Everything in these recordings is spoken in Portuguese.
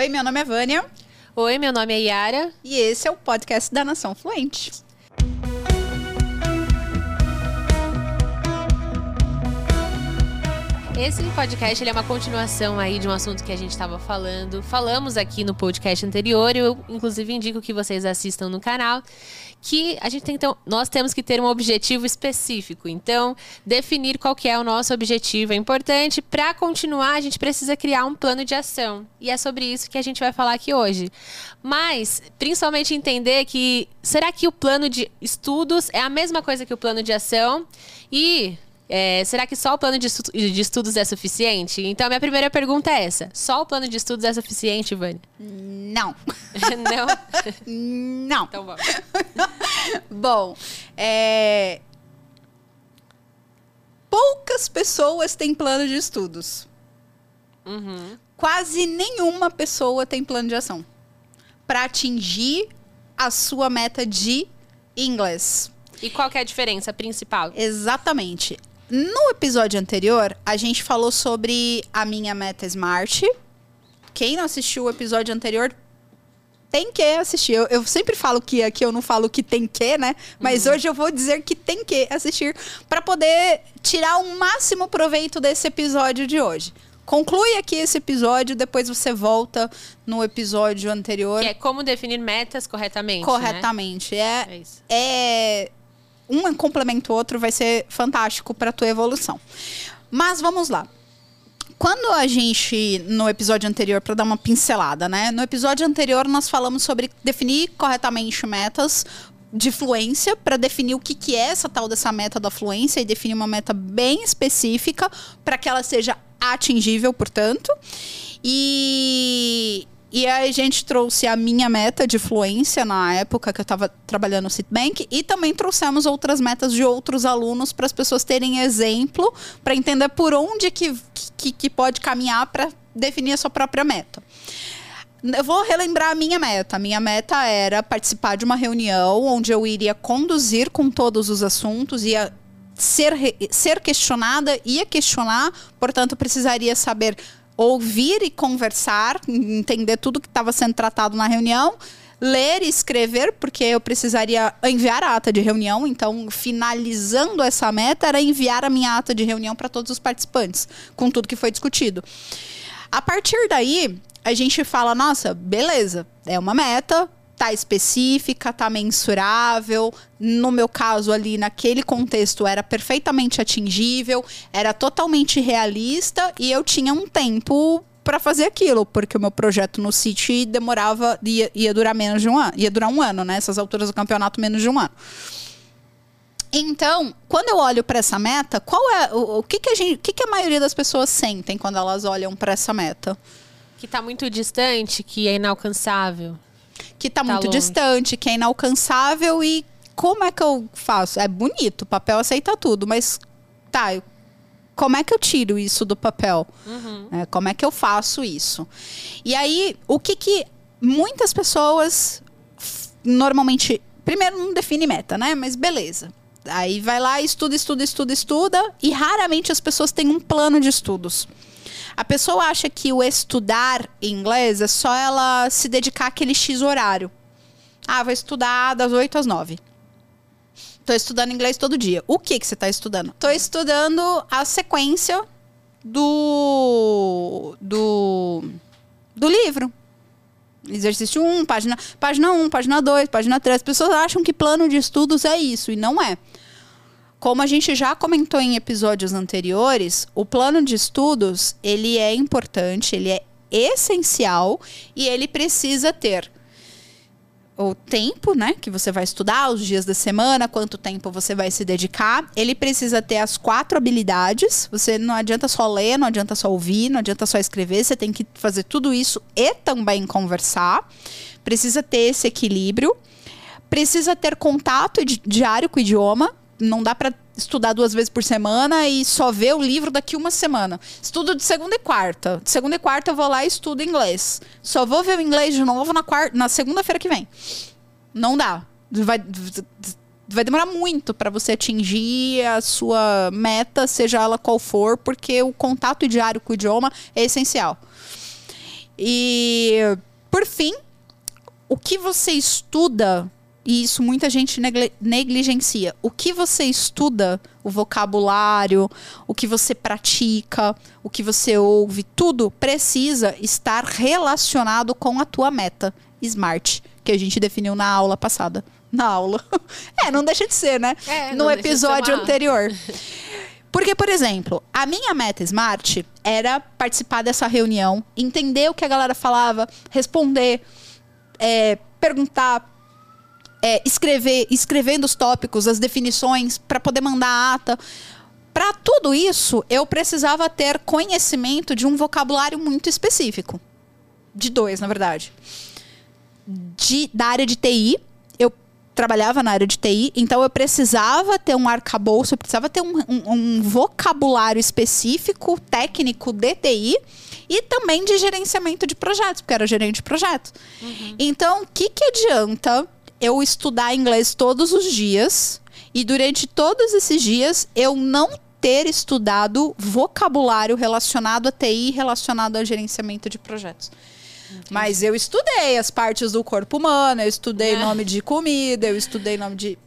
Oi, meu nome é Vânia. Oi, meu nome é Yara. E esse é o podcast da Nação Fluente. Esse podcast ele é uma continuação aí de um assunto que a gente estava falando. Falamos aqui no podcast anterior e eu, inclusive, indico que vocês assistam no canal. Que a gente tem, então, nós temos que ter um objetivo específico. Então, definir qual que é o nosso objetivo é importante. Para continuar, a gente precisa criar um plano de ação. E é sobre isso que a gente vai falar aqui hoje. Mas, principalmente, entender que... Será que o plano de estudos é a mesma coisa que o plano de ação? E... será que só o plano de estudos é suficiente? Então, minha primeira pergunta é essa. Só o plano de estudos é suficiente, Vânia? Não. Não? Não. Então, vamos. Bom, poucas pessoas têm plano de estudos. Uhum. Quase nenhuma pessoa tem plano de ação para atingir a sua meta de inglês. E qual que é a diferença principal? Exatamente. No episódio anterior, a gente falou sobre a minha meta SMART. Quem não assistiu o episódio anterior, tem que assistir. Eu sempre falo que aqui eu não falo que tem que, né? Mas hoje eu vou dizer que tem que assistir para poder tirar o máximo proveito desse episódio de hoje. Conclui aqui esse episódio, depois você volta no episódio anterior. Que é como definir metas corretamente, né? É isso. Um complementa o outro, vai ser fantástico para a tua evolução. Mas vamos lá. Quando a gente, no episódio anterior, para dar uma pincelada, né? No episódio anterior, nós falamos sobre definir corretamente metas de fluência, para definir o que é essa tal dessa meta da fluência e definir uma meta bem específica para que ela seja atingível, portanto. E aí a gente trouxe a minha meta de fluência na época que eu estava trabalhando no Citibank e também trouxemos outras metas de outros alunos para as pessoas terem exemplo, para entender por onde que pode caminhar para definir a sua própria meta. Eu vou relembrar a minha meta. A minha meta era participar de uma reunião onde eu iria conduzir com todos os assuntos, ia ser questionada, ia questionar, portanto, precisaria saber ouvir e conversar, entender tudo que estava sendo tratado na reunião, ler e escrever, porque eu precisaria enviar a ata de reunião. Então, finalizando essa meta, era enviar a minha ata de reunião para todos os participantes, com tudo que foi discutido. A partir daí, a gente fala, nossa, beleza, é uma meta, tá específica, tá mensurável, no meu caso ali, naquele contexto, era perfeitamente atingível, era totalmente realista e eu tinha um tempo para fazer aquilo, porque o meu projeto no City demorava, ia durar menos de um ano, ia durar um ano, né? Essas alturas do campeonato, menos de um ano. Então, quando eu olho para essa meta, qual é o que a maioria das pessoas sentem quando elas olham para essa meta? Que tá muito distante, que é inalcançável. Que tá muito longe. Distante, que é inalcançável. E como é que eu faço? É bonito, o papel aceita tudo, mas tá, como é que eu tiro isso do papel? Uhum. Como é que eu faço isso? E aí, o que muitas pessoas normalmente... Primeiro, não define meta, né? Mas beleza. Aí vai lá, estuda. E raramente as pessoas têm um plano de estudos. A pessoa acha que o estudar inglês é só ela se dedicar àquele X horário. Ah, vou estudar das 8 às 9. Tô estudando inglês todo dia. O que você tá estudando? Tô estudando a sequência do livro. Exercício 1, página 1, página 2, página 3. As pessoas acham que plano de estudos é isso, e não é. Como a gente já comentou em episódios anteriores, o plano de estudos, ele é importante, ele é essencial e ele precisa ter o tempo, né, que você vai estudar, os dias da semana, quanto tempo você vai se dedicar. Ele precisa ter as 4 habilidades. Você não adianta só ler, não adianta só ouvir, não adianta só escrever. Você tem que fazer tudo isso e também conversar. Precisa ter esse equilíbrio. Precisa ter contato diário com o idioma. Não dá para estudar 2 vezes por semana e só ver o livro daqui uma semana. Estudo de segunda e quarta. De segunda e quarta eu vou lá e estudo inglês. Só vou ver o inglês de novo na segunda-feira que vem. Não dá. Vai demorar muito para você atingir a sua meta, seja ela qual for, porque o contato diário com o idioma é essencial. E, por fim, o que você estuda, e isso muita gente negligencia, o que você estuda, o vocabulário, o que você pratica, o que você ouve, tudo precisa estar relacionado com a tua meta SMART, que a gente definiu na aula passada. Na aula. É, não deixa de ser, né? É, no episódio anterior. Porque, por exemplo, a minha meta SMART era participar dessa reunião, entender o que a galera falava, responder, perguntar, escrevendo os tópicos, as definições, para poder mandar a ata. Para tudo isso, eu precisava ter conhecimento de um vocabulário muito específico. De dois, na verdade. Da área de TI. Trabalhava na área de TI, então eu precisava ter um arcabouço, eu precisava ter um vocabulário específico, técnico de TI e também de gerenciamento de projetos, porque era gerente de projeto. Uhum. Então, o que adianta eu estudar inglês todos os dias e durante todos esses dias eu não ter estudado vocabulário relacionado a TI, relacionado a gerenciamento de projetos? Mas eu estudei as partes do corpo humano, eu estudei nome de comida, eu estudei nome de...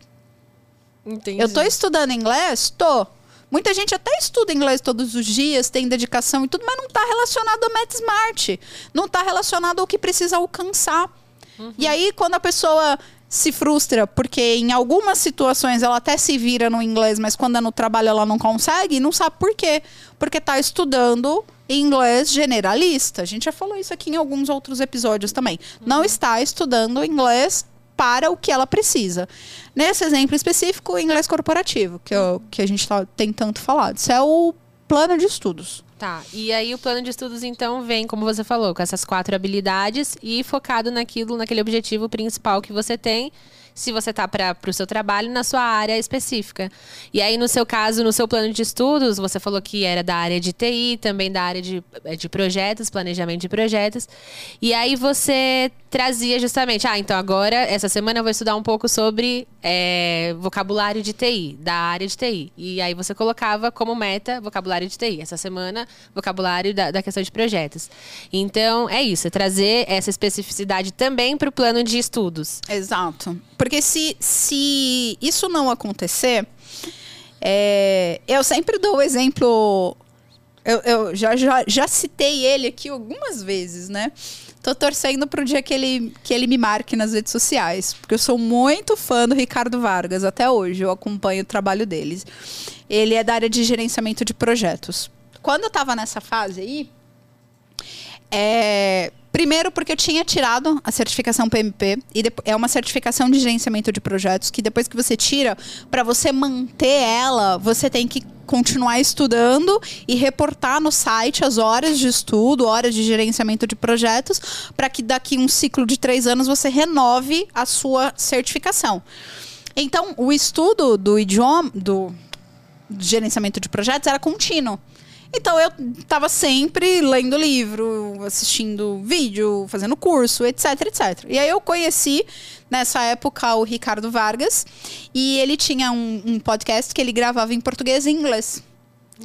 Entendi. Eu tô estudando inglês? Tô. Muita gente até estuda inglês todos os dias, tem dedicação e tudo, mas não tá relacionado ao Meta Smart. Não tá relacionado ao que precisa alcançar. Uhum. E aí, quando a pessoa se frustra, porque em algumas situações ela até se vira no inglês, mas quando é no trabalho ela não consegue, não sabe por quê. Porque tá estudando... inglês generalista. A gente já falou isso aqui em alguns outros episódios também. Uhum. Não está estudando inglês para o que ela precisa. Nesse exemplo específico, inglês corporativo, que a gente tem tanto falado. Isso é o plano de estudos. Tá. E aí o plano de estudos, então, vem, como você falou, com essas 4 habilidades e focado naquele objetivo principal que você tem. Se você tá para o seu trabalho, na sua área específica. E aí, no seu caso, no seu plano de estudos, você falou que era da área de TI, também da área de projetos, planejamento de projetos. E aí, você trazia justamente... Ah, então agora, essa semana, eu vou estudar um pouco sobre vocabulário de TI, da área de TI. E aí, você colocava como meta vocabulário de TI. Essa semana, vocabulário da questão de projetos. Então, é isso. É trazer essa especificidade também para o plano de estudos. Exato. Porque se isso não acontecer, eu sempre dou o exemplo, eu já citei ele aqui algumas vezes, né? Tô torcendo pro dia que ele me marque nas redes sociais, porque eu sou muito fã do Ricardo Vargas, até hoje eu acompanho o trabalho deles. Ele é da área de gerenciamento de projetos. Quando eu tava nessa fase aí, primeiro, porque eu tinha tirado a certificação PMP, e é uma certificação de gerenciamento de projetos, que depois que você tira, para você manter ela, você tem que continuar estudando e reportar no site as horas de estudo, horas de gerenciamento de projetos, para que daqui um ciclo de 3 anos você renove a sua certificação. Então, o estudo do idioma, do gerenciamento de projetos era contínuo. Então, eu estava sempre lendo livro, assistindo vídeo, fazendo curso, etc, etc. E aí, eu conheci, nessa época, o Ricardo Vargas. E ele tinha um podcast que ele gravava em português e inglês.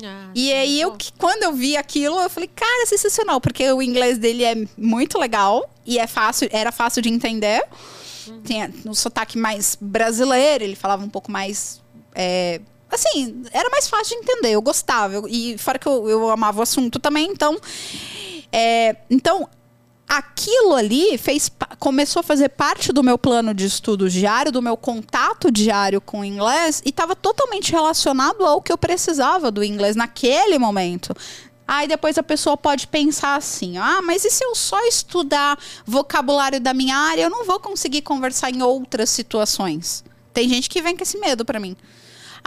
Ah, e aí, quando eu vi aquilo, eu falei, cara, é sensacional. Porque o inglês dele é muito legal e era fácil de entender. Uhum. Tinha um sotaque mais brasileiro, ele falava um pouco mais... assim, era mais fácil de entender, eu gostava. E fora que eu amava o assunto também, então... então, aquilo ali começou a fazer parte do meu plano de estudos diário, do meu contato diário com o inglês, e estava totalmente relacionado ao que eu precisava do inglês naquele momento. Aí depois a pessoa pode pensar assim, ah, mas e se eu só estudar vocabulário da minha área, eu não vou conseguir conversar em outras situações. Tem gente que vem com esse medo para mim.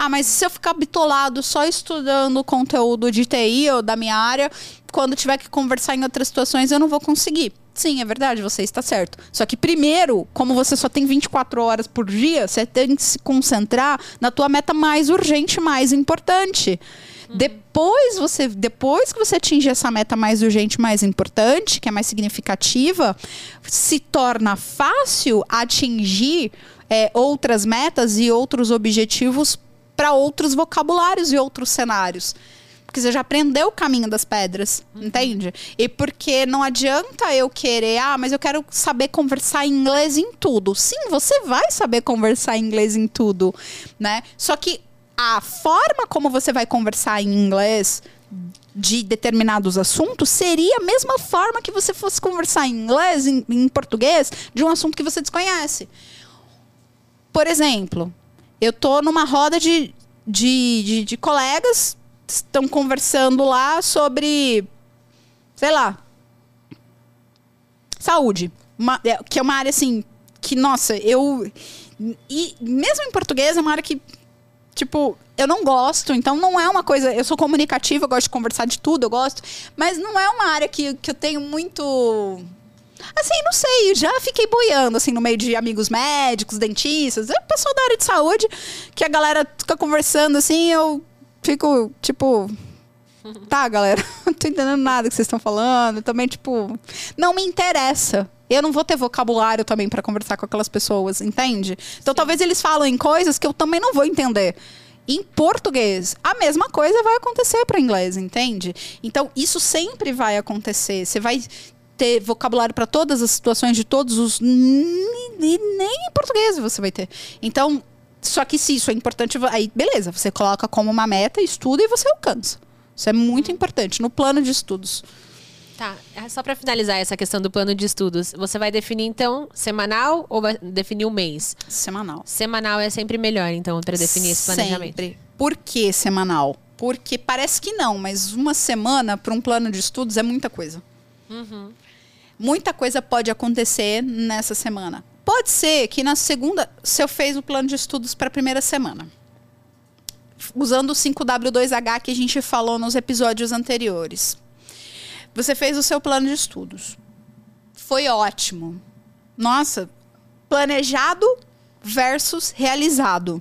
Ah, mas se eu ficar bitolado só estudando conteúdo de TI ou da minha área, quando tiver que conversar em outras situações, eu não vou conseguir. Sim, é verdade, você está certo. Só que primeiro, como você só tem 24 horas por dia, você tem que se concentrar na tua meta mais urgente, mais importante. Uhum. Depois que você atingir essa meta mais urgente, mais importante, que é mais significativa, se torna fácil atingir outras metas e outros objetivos para outros vocabulários e outros cenários. porque você já aprendeu o caminho das pedras, entende? E porque não adianta eu querer, mas eu quero saber conversar em inglês em tudo. Sim, você vai saber conversar em inglês em tudo, né? Só que a forma como você vai conversar em inglês de determinados assuntos seria a mesma forma que você fosse conversar em inglês, em português, de um assunto que você desconhece. Por exemplo, eu tô numa roda de colegas, estão conversando lá sobre, sei lá, saúde, que é uma área assim, que, nossa, e mesmo em português é uma área que, tipo, eu não gosto, então não é uma coisa, eu sou comunicativa, eu gosto de conversar de tudo, eu gosto, mas não é uma área que eu tenho muito... Assim, não sei, já fiquei boiando, assim, no meio de amigos médicos, dentistas, o pessoal da área de saúde, que a galera fica conversando, assim, eu fico, tipo... Tá, galera, não tô entendendo nada que vocês estão falando, também, tipo... Não me interessa. Eu não vou ter vocabulário também pra conversar com aquelas pessoas, entende? Então, talvez eles falem coisas que eu também não vou entender. Em português, a mesma coisa vai acontecer pra inglês, entende? Então, isso sempre vai acontecer. Você vai... ter vocabulário para todas as situações de todos os... Nem em português você vai ter. Então, só que se isso é importante, aí beleza, você coloca como uma meta, estuda e você alcança. Isso é muito importante no plano de estudos. Tá, só para finalizar essa questão do plano de estudos, você vai definir então semanal ou vai definir um mês? Semanal. Semanal é sempre melhor, então, para definir esse planejamento. Sempre. Por que semanal? Porque parece que não, mas uma semana para um plano de estudos é muita coisa. Uhum. Muita coisa pode acontecer nessa semana. Pode ser que na segunda, se eu fez o plano de estudos para a primeira semana, usando o 5W2H que a gente falou nos episódios anteriores. Você fez o seu plano de estudos. Foi ótimo. Nossa, planejado versus realizado.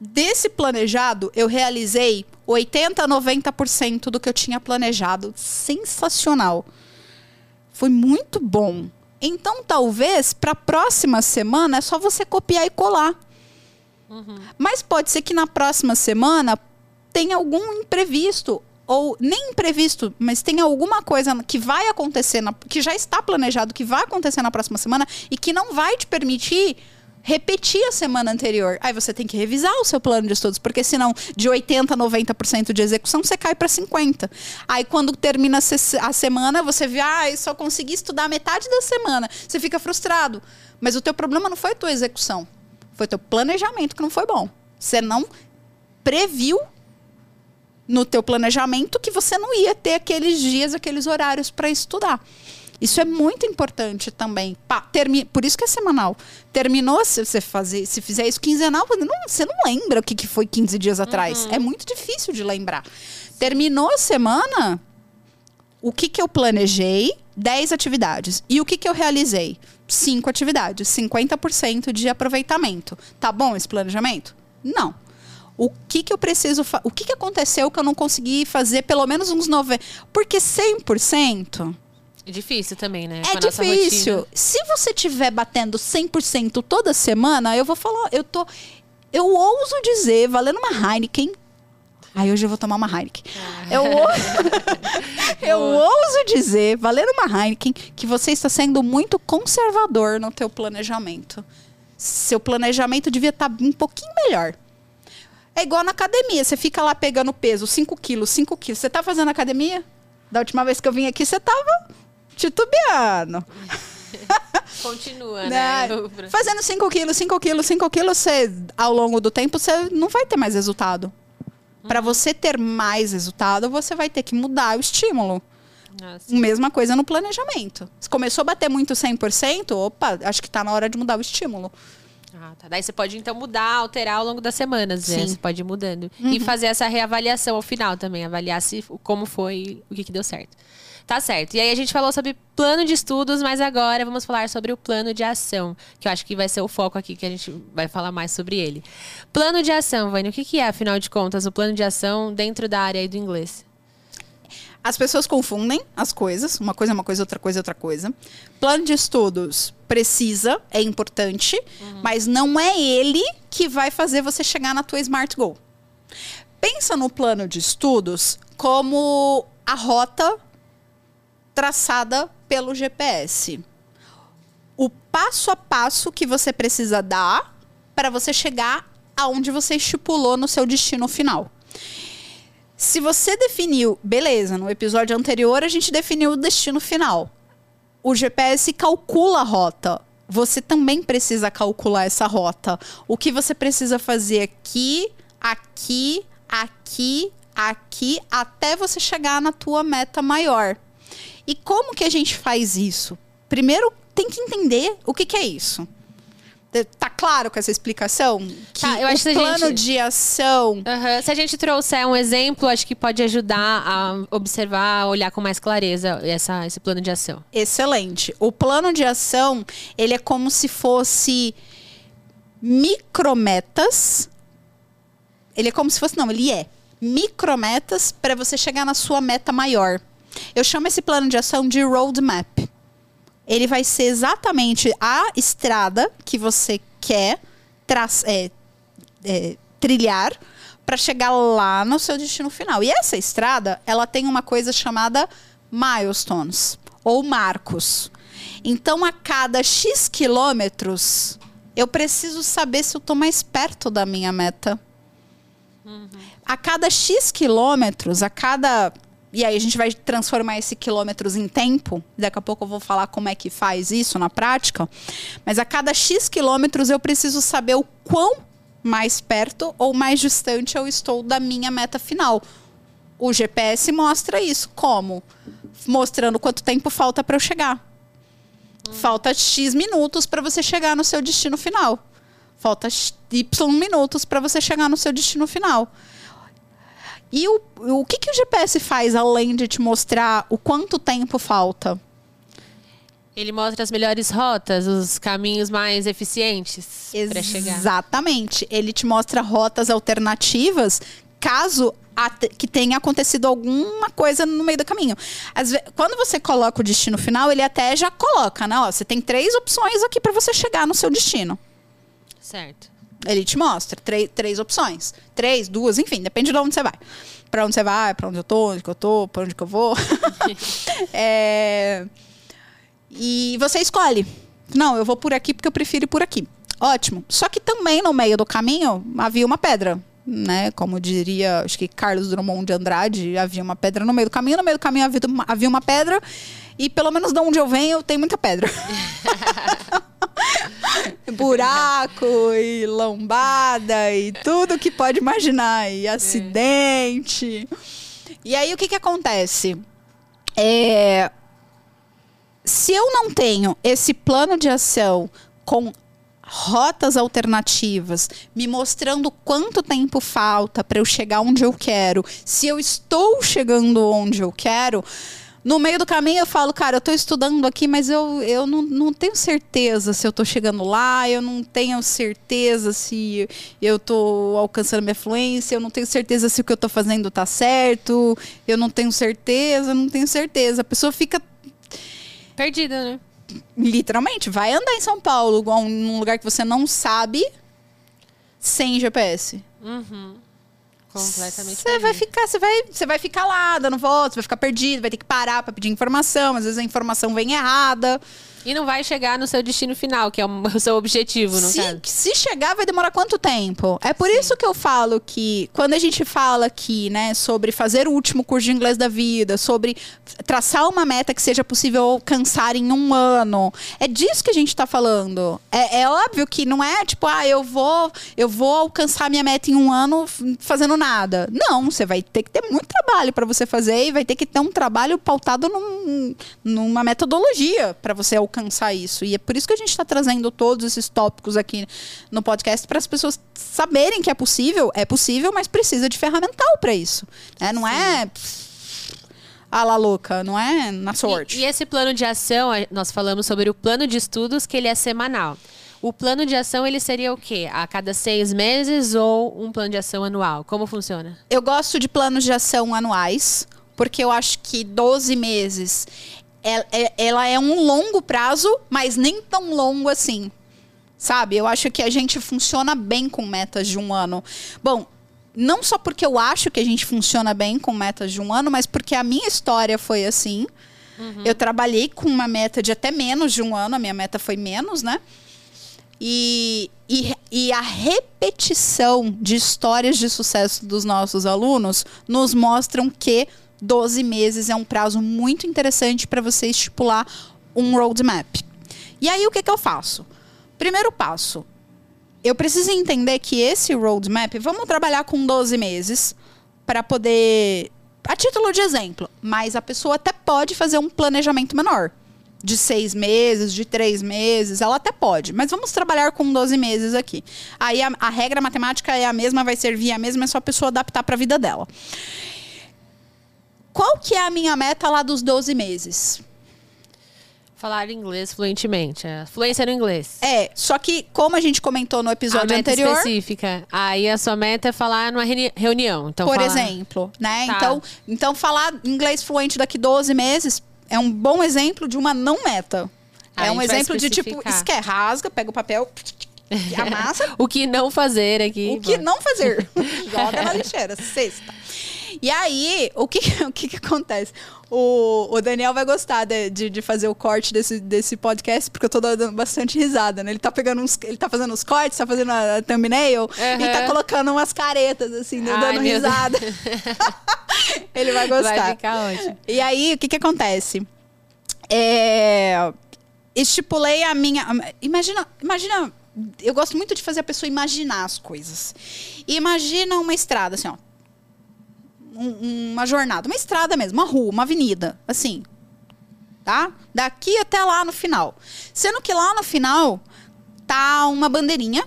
Desse planejado, eu realizei 80%, 90% do que eu tinha planejado. Sensacional. Foi muito bom. Então, talvez, para a próxima semana, é só você copiar e colar. Uhum. Mas pode ser que na próxima semana tenha algum imprevisto. Ou nem imprevisto, mas tenha alguma coisa que vai acontecer, que já está planejado, que vai acontecer na próxima semana e que não vai te permitir repetir a semana anterior. Aí você tem que revisar o seu plano de estudos, porque senão de 80% a 90% de execução você cai para 50%. Aí quando termina a semana, você vê, eu só consegui estudar metade da semana. Você fica frustrado. Mas o teu problema não foi a tua execução, foi o teu planejamento que não foi bom. Você não previu no teu planejamento que você não ia ter aqueles dias, aqueles horários para estudar. Isso é muito importante também. Por isso que é semanal. Terminou, se fizer isso quinzenal, você não lembra o que foi 15 dias atrás. Uhum. É muito difícil de lembrar. Terminou a semana, o que eu planejei? 10 atividades. E o que eu realizei? 5 atividades. 50% de aproveitamento. Tá bom esse planejamento? Não. O que eu preciso... O que aconteceu que eu não consegui fazer pelo menos uns 90%? Porque 100%... É difícil também, né? É difícil. Se você estiver batendo 100% toda semana, eu vou falar... Eu ouso dizer, valendo uma Heineken... Hoje eu vou tomar uma Heineken. Eu ouso dizer, valendo uma Heineken, que você está sendo muito conservador no teu planejamento. Seu planejamento devia estar um pouquinho melhor. É igual na academia. Você fica lá pegando peso, 5 quilos, 5 quilos. Você está fazendo academia? Da última vez que eu vim aqui, você estava... titubeando. Continua, né? Fazendo 5 quilos, você, ao longo do tempo, você não vai ter mais resultado. Para você ter mais resultado, você vai ter que mudar o estímulo. Mesma coisa no planejamento. Se começou a bater muito 100%, acho que tá na hora de mudar o estímulo. Tá. Daí você pode, então, mudar, alterar ao longo das semanas, né? Você pode ir mudando. Uhum. E fazer essa reavaliação ao final também. Avaliar como foi, o que deu certo. Tá certo. E aí a gente falou sobre plano de estudos, mas agora vamos falar sobre o plano de ação, que eu acho que vai ser o foco aqui, que a gente vai falar mais sobre ele. Plano de ação, Vânia, o que é, afinal de contas, o plano de ação dentro da área aí do inglês? As pessoas confundem as coisas, uma coisa é uma coisa, outra coisa é outra coisa. Plano de estudos precisa, é importante, mas não é ele que vai fazer você chegar na tua SMART Goal. Pensa no plano de estudos como a rota traçada pelo GPS. O passo a passo que você precisa dar para você chegar aonde você estipulou no seu destino final. Se você definiu, beleza, no episódio anterior a gente definiu o destino final. O GPS calcula a rota. Você também precisa calcular essa rota. O que você precisa fazer aqui, aqui, aqui, aqui, até você chegar na tua meta maior. E como que a gente faz isso? Primeiro, tem que entender o que é isso. Tá claro com essa explicação? Que tá, eu acho que plano de ação... Uhum. Se a gente trouxer um exemplo, acho que pode ajudar a observar, olhar com mais clareza esse plano de ação. Excelente. O plano de ação, ele é como se fosse micrometas. Ele é como se fosse... Não, ele é micrometas para você chegar na sua meta maior. Eu chamo esse plano de ação de roadmap. Ele vai ser exatamente a estrada que você quer trilhar para chegar lá no seu destino final. E essa estrada, ela tem uma coisa chamada milestones, ou marcos. Então, a cada X quilômetros, eu preciso saber se eu estou mais perto da minha meta. Uhum. A cada X quilômetros, a cada... E aí a gente vai transformar esse quilômetros em tempo. Daqui a pouco eu vou falar como é que faz isso na prática. Mas a cada X quilômetros eu preciso saber o quão mais perto ou mais distante eu estou da minha meta final. O GPS mostra isso. Como? Mostrando quanto tempo falta para eu chegar. Falta X minutos para você chegar no seu destino final. Falta Y minutos para você chegar no seu destino final. E o que o GPS faz, além de te mostrar o quanto tempo falta? Ele mostra as melhores rotas, os caminhos mais eficientes para chegar. Exatamente. Ele te mostra rotas alternativas, caso que tenha acontecido alguma coisa no meio do caminho. Quando você coloca o destino final, ele até já coloca, né? Ó, você tem 3 opções aqui para você chegar no seu destino. Certo. Ele te mostra três opções. 3, 2, enfim, depende de onde você vai. Pra onde você vai, pra onde eu tô, onde que eu tô, pra onde que eu vou. E você escolhe. Não, eu vou por aqui porque eu prefiro ir por aqui. Ótimo. Só que também no meio do caminho havia uma pedra, né? Como diria, acho que Carlos Drummond de Andrade, havia uma pedra no meio do caminho. No meio do caminho havia uma pedra. E pelo menos de onde eu venho, tem muita pedra. Buraco e lombada e tudo que pode imaginar, e acidente. E aí o que acontece? Se eu não tenho esse plano de ação com rotas alternativas, me mostrando quanto tempo falta para eu chegar onde eu quero, se eu estou chegando onde eu quero... No meio do caminho eu falo, cara, eu tô estudando aqui, mas eu não tenho certeza se eu tô chegando lá, eu não tenho certeza se eu tô alcançando minha fluência, eu não tenho certeza se o que eu tô fazendo tá certo, eu não tenho certeza, A pessoa fica... perdida, né? Literalmente, vai andar em São Paulo, num lugar que você não sabe, sem GPS. Uhum. Completamente. Você vai ficar lá dando volta, você vai ficar perdido, vai ter que parar para pedir informação, às vezes a informação vem errada. E não vai chegar no seu destino final, que é o seu objetivo, não é? Se chegar, vai demorar quanto tempo? É por isso que eu falo que, quando a gente fala aqui, né, sobre fazer o último curso de inglês da vida, sobre traçar uma meta que seja possível alcançar em 1 ano, é disso que a gente tá falando. É óbvio que não é tipo, eu vou alcançar minha meta em 1 ano fazendo nada. Não, você vai ter que ter muito trabalho para você fazer e vai ter que ter um trabalho pautado numa metodologia para você alcançar isso. E é por isso que a gente está trazendo todos esses tópicos aqui no podcast, para as pessoas saberem que é possível, mas precisa de ferramental para isso. Né? Não é a la louca, não é na sorte. E esse plano de ação, nós falamos sobre o plano de estudos, que ele é semanal. O plano de ação, ele seria o quê? A cada 6 meses ou um plano de ação anual? Como funciona? Eu gosto de planos de ação anuais, porque eu acho que 12 meses... Ela é um longo prazo, mas nem tão longo assim, sabe? Eu acho que a gente funciona bem com metas de 1 ano. Bom, Não só porque eu acho que a gente funciona bem com metas de um ano, mas porque a minha história foi assim. Uhum. Eu trabalhei com uma meta de até menos de um ano. A minha meta foi menos, né? E a repetição de histórias de sucesso dos nossos alunos nos mostram que 12 meses é um prazo muito interessante para você estipular um roadmap. E aí, o que que eu faço? Primeiro passo. Eu preciso entender que esse roadmap... Vamos trabalhar com 12 meses para poder... A título de exemplo. Mas a pessoa até pode fazer um planejamento menor. De 6 meses, de 3 meses. Ela até pode. Mas vamos trabalhar com 12 meses aqui. Aí a regra matemática é a mesma, vai servir a mesma. É só a pessoa adaptar para a vida dela. Qual que é a minha meta lá dos 12 meses? Falar inglês fluentemente. Fluência no inglês. É, só que como a gente comentou no episódio anterior... A meta específica. Aí a sua meta é falar numa reunião. Então, por exemplo, né? Tá. Então, falar inglês fluente daqui 12 meses é um bom exemplo de uma não meta. É um exemplo de tipo, esquece, rasga, pega o papel... E amassa. O que não fazer aqui. O que não fazer. Joga na lixeira, sexta. E aí, o que acontece? O Daniel vai gostar de fazer o corte desse podcast, porque eu tô dando bastante risada, né? Ele tá pegando ele tá fazendo uns cortes, tá fazendo a thumbnail, uhum. E tá colocando umas caretas, assim, dando risada. Ele vai gostar. Vai ficar ótimo. E aí, o que acontece? Estipulei a minha... Imagina... Eu gosto muito de fazer a pessoa imaginar as coisas. Imagina uma estrada, assim, ó. Uma jornada. Uma estrada mesmo, uma rua, uma avenida. Assim. Tá? Daqui até lá no final. Sendo que lá no final tá uma bandeirinha.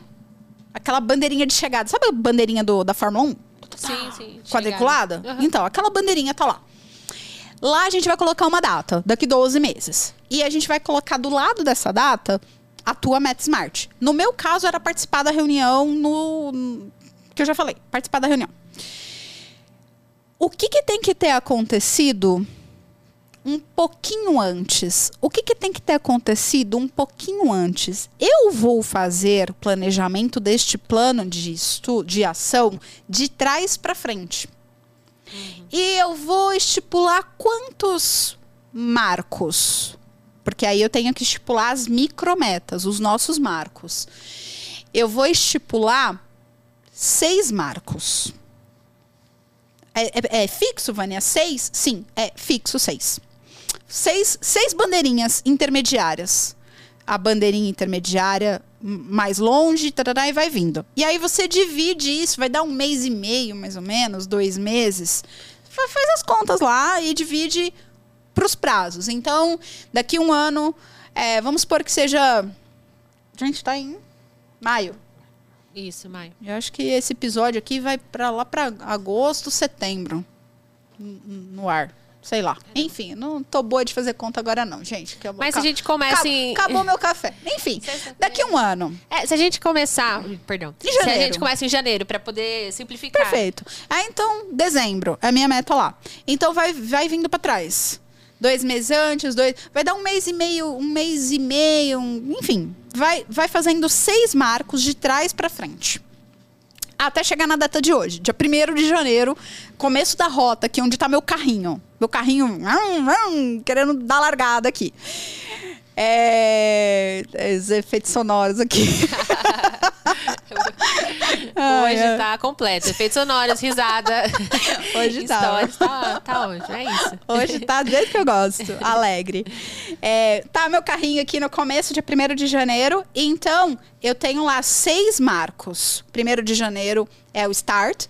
Aquela bandeirinha de chegada. Sabe a bandeirinha da Fórmula 1? Sim, sim. Quadriculada? Uhum. Então, aquela bandeirinha tá lá. Lá a gente vai colocar uma data. Daqui 12 meses. E a gente vai colocar do lado dessa data... a tua meta SMART. No meu caso, era participar da reunião que eu já falei, participar da reunião. O que tem que ter acontecido um pouquinho antes? O que tem que ter acontecido um pouquinho antes? Eu vou fazer o planejamento deste plano de ação de trás para frente. Uhum. E eu vou estipular quantos marcos... Porque aí eu tenho que estipular as micrometas, os nossos marcos. Eu vou estipular 6 marcos. É fixo, Vânia? 6? Sim, é fixo 6. 6 bandeirinhas intermediárias. A bandeirinha intermediária mais longe, tarará, e vai vindo. E aí você divide isso, vai dar um mês e meio, mais ou menos, 2 meses. Faz as contas lá e divide... para os prazos. Então, daqui um ano, vamos supor que seja... Gente, está em maio. Isso, maio. Eu acho que esse episódio aqui vai para lá para agosto, setembro. No ar. Sei lá. Enfim, não tô boa de fazer conta agora não, gente. Mas se a gente começa em... Acabou meu café. Enfim, daqui um ano. Se a gente começar... Perdão. Em janeiro. Se a gente começa em janeiro, para poder simplificar. Perfeito. Então, dezembro. É a minha meta lá. Então, vai vindo para trás. 2 meses antes, vai dar um mês e meio, enfim. Vai fazendo 6 marcos de trás para frente. Até chegar na data de hoje, dia 1º de janeiro, começo da rota aqui, onde tá meu carrinho. Meu carrinho, querendo dar largada aqui. Os efeitos sonoros aqui. Hoje tá completo. Efeitos sonoros, risada. Hoje tá. Tá hoje, é isso. Hoje tá do jeito que eu gosto, alegre. Tá meu carrinho aqui no começo, dia 1º de janeiro. Então, eu tenho lá 6 marcos. 1º de janeiro é o start.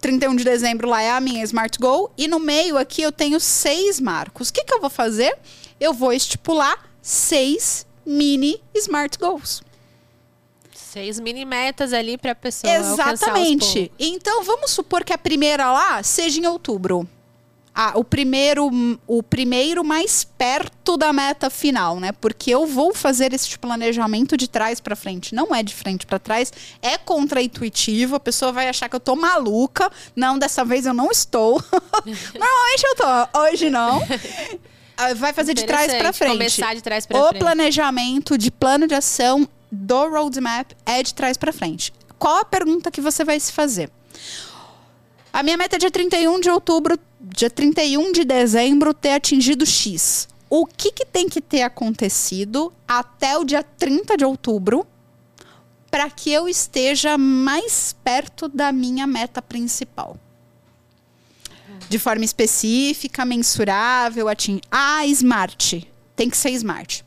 31 de dezembro lá é a minha Smart Goal. E no meio aqui eu tenho 6 marcos. O que eu vou fazer? Eu vou estipular 6 mini Smart Goals. 6 mini metas ali para a pessoa alcançar os pontos. Exatamente. Então, vamos supor que a primeira lá seja em outubro. O primeiro mais perto da meta final, né? Porque eu vou fazer esse planejamento de trás para frente. Não é de frente para trás, é contraintuitivo. A pessoa vai achar que eu tô maluca. Não, dessa vez eu não estou. Normalmente eu tô, hoje não. Vai fazer de trás para frente. Começar de trás para frente. O planejamento de plano de ação do roadmap é de trás para frente. qual a pergunta que você vai se fazer? A minha meta é dia 31 de outubro, dia 31 de dezembro, ter atingido X. O que que tem que ter acontecido até o dia 30 de outubro para que eu esteja mais perto da minha meta principal? De forma específica, mensurável, atingível. Ah, SMART. Tem que ser SMART.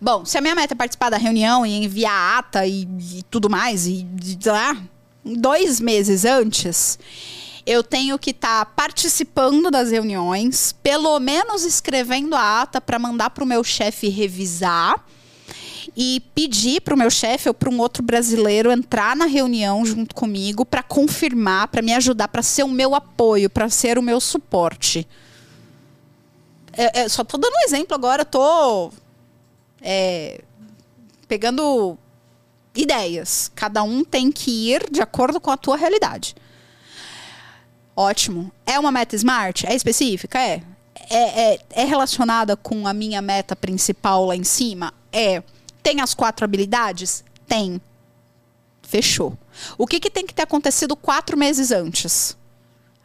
Bom, se a minha meta é participar da reunião e enviar a ata e tudo mais, sei lá, 2 meses antes, eu tenho que estar participando das reuniões, pelo menos escrevendo a ata para mandar para o meu chefe revisar e pedir para o meu chefe ou para um outro brasileiro entrar na reunião junto comigo para confirmar, para me ajudar, para ser o meu apoio, para ser o meu suporte. Eu só estou dando um exemplo agora, estou pegando ideias. Cada um tem que ir de acordo com a tua realidade. Ótimo. É uma meta SMART? É específica? É. É relacionada com a minha meta principal lá em cima? É. Tem as 4 habilidades? Tem. Fechou. O que tem que ter acontecido 4 meses antes?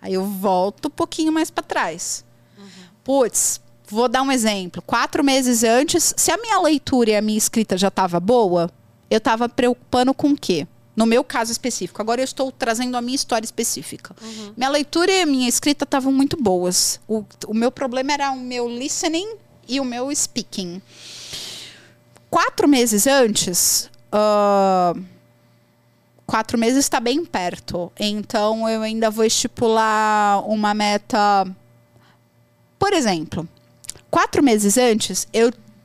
Aí eu volto um pouquinho mais para trás. Uhum. Putz, vou dar um exemplo. 4 meses antes, se a minha leitura e a minha escrita já estava boa, eu estava preocupando com o quê? No meu caso específico. Agora eu estou trazendo a minha história específica. Uhum. Minha leitura e a minha escrita estavam muito boas. O meu problema era o meu listening e o meu speaking. 4 meses antes, 4 meses está bem perto. Então, eu ainda vou estipular uma meta. Por exemplo, 4 meses antes,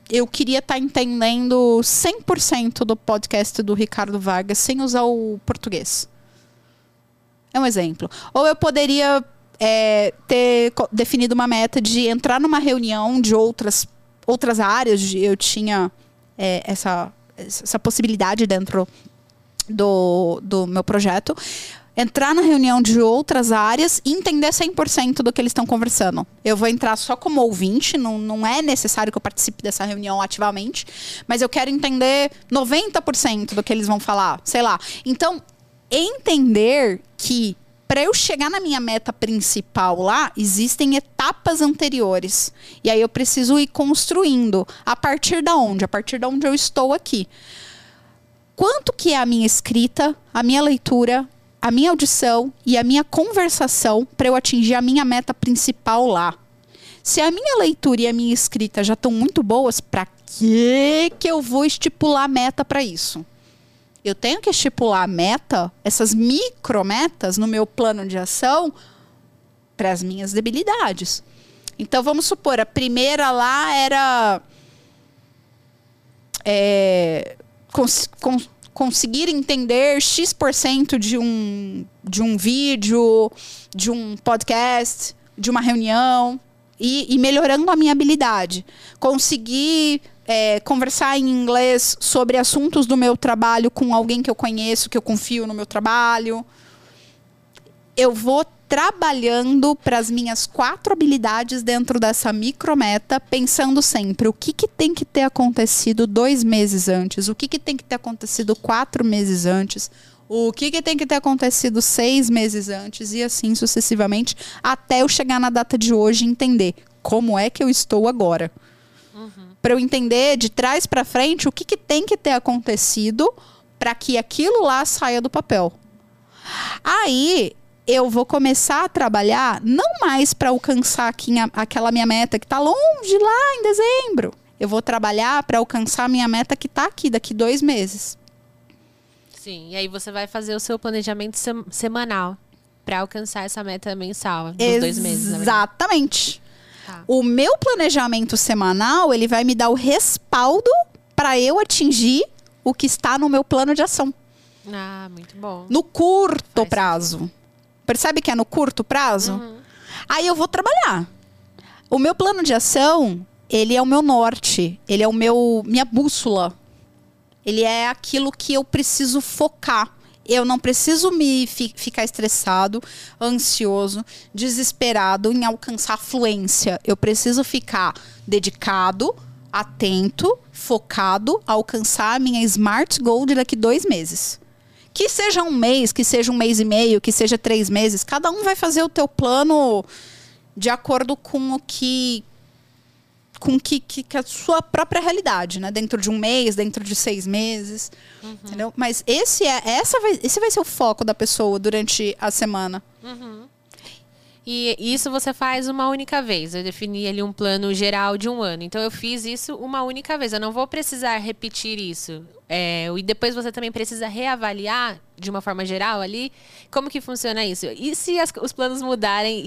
eu queria estar entendendo 100% do podcast do Ricardo Vargas sem usar o português. É um exemplo. Ou eu poderia ter definido uma meta de entrar numa reunião de outras áreas. Eu tinha essa possibilidade dentro do meu projeto. Entrar na reunião de outras áreas e entender 100% do que eles estão conversando. Eu vou entrar só como ouvinte, não é necessário que eu participe dessa reunião ativamente, mas eu quero entender 90% do que eles vão falar, sei lá. Então, entender que para eu chegar na minha meta principal lá, existem etapas anteriores. E aí eu preciso ir construindo. A partir da onde? A partir da onde eu estou aqui. Quanto que é a minha escrita, a minha leitura, a minha audição e a minha conversação para eu atingir a minha meta principal lá? Se a minha leitura e a minha escrita já estão muito boas, para que eu vou estipular a meta para isso? Eu tenho que estipular a meta, essas micrometas no meu plano de ação para as minhas debilidades. Então, vamos supor, a primeira lá era conseguir entender X% de um vídeo, de um podcast, de uma reunião e melhorando a minha habilidade. Conseguir conversar em inglês sobre assuntos do meu trabalho com alguém que eu conheço, que eu confio no meu trabalho. Eu vou trabalhando para as minhas 4 habilidades dentro dessa micrometa, pensando sempre o que tem que ter acontecido 2 meses antes, o que tem que ter acontecido 4 meses antes, o que tem que ter acontecido 6 meses antes e assim sucessivamente, até eu chegar na data de hoje e entender como é que eu estou agora. Uhum. Para eu entender de trás para frente o que tem que ter acontecido para que aquilo lá saia do papel. Aí eu vou começar a trabalhar não mais para alcançar aquela minha meta que está longe lá em dezembro. Eu vou trabalhar para alcançar a minha meta que está aqui, daqui 2 meses. Sim, e aí você vai fazer o seu planejamento semanal para alcançar essa meta mensal dos 2 meses. Exatamente. Tá. O meu planejamento semanal, ele vai me dar o respaldo para eu atingir o que está no meu plano de ação. Ah, muito bom. No curto prazo. Percebe que é no curto prazo? Uhum. Aí eu vou trabalhar. O meu plano de ação, ele é o meu norte. Ele é minha bússola. Ele é aquilo que eu preciso focar. Eu não preciso me ficar estressado, ansioso, desesperado em alcançar a fluência. Eu preciso ficar dedicado, atento, focado, alcançar a minha SMART Goal daqui 2 meses. Que seja um mês, que seja um mês e meio, que seja 3 meses. Cada um vai fazer o teu plano de acordo com o que... com a sua própria realidade, né? Dentro de um mês, dentro de 6 meses, uhum. Entendeu? Mas esse vai ser o foco da pessoa durante a semana. Uhum. E isso você faz uma única vez. Eu defini ali um plano geral de 1 ano. Então, eu fiz isso uma única vez. Eu não vou precisar repetir isso. E depois você também precisa reavaliar, de uma forma geral ali, como que funciona isso. E se os planos mudarem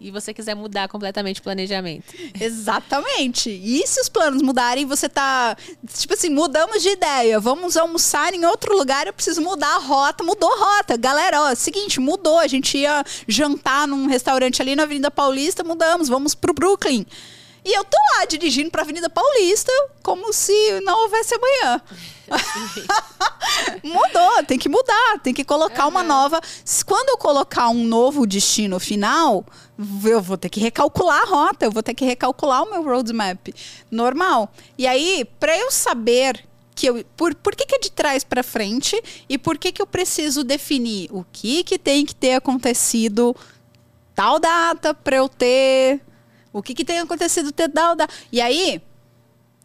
e você quiser mudar completamente o planejamento? Exatamente. E se os planos mudarem, você tá... Tipo assim, mudamos de ideia. Vamos almoçar em outro lugar, eu preciso mudar a rota. Mudou a rota. Galera, ó, seguinte, mudou. A gente ia jantar num restaurante ali na Avenida Paulista, mudamos. Vamos pro Brooklyn. E eu tô lá, dirigindo pra Avenida Paulista, como se não houvesse amanhã. Mudou, tem que mudar, tem que colocar uma nova... Quando eu colocar um novo destino final, eu vou ter que recalcular a rota, eu vou ter que recalcular o meu roadmap normal. E aí, pra eu saber... Por que é de trás para frente e por que eu preciso definir o que tem que ter acontecido tal data pra eu ter... O que tem acontecido? E aí,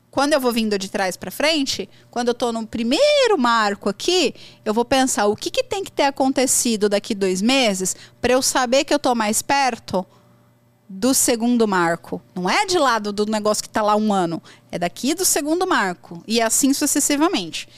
quando eu vou vindo de trás para frente, quando eu tô no primeiro marco aqui, eu vou pensar o que tem que ter acontecido daqui 2 meses para eu saber que eu tô mais perto do segundo marco. Não é de lado do negócio que tá lá 1 ano. É daqui do segundo marco. E assim sucessivamente.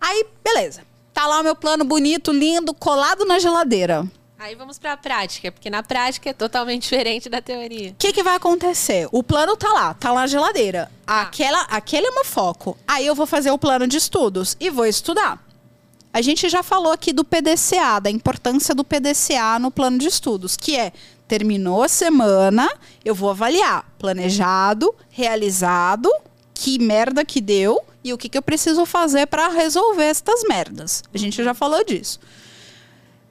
Aí, beleza. Tá lá o meu plano bonito, lindo, colado na geladeira. Aí vamos para a prática, porque na prática é totalmente diferente da teoria. O que vai acontecer? O plano tá lá na geladeira. Ah. Aquele é o meu foco. Aí eu vou fazer o plano de estudos e vou estudar. A gente já falou aqui do PDCA, da importância do PDCA no plano de estudos, que é, terminou a semana, eu vou avaliar planejado, realizado, que merda que deu e o que eu preciso fazer para resolver estas merdas. A gente já falou disso.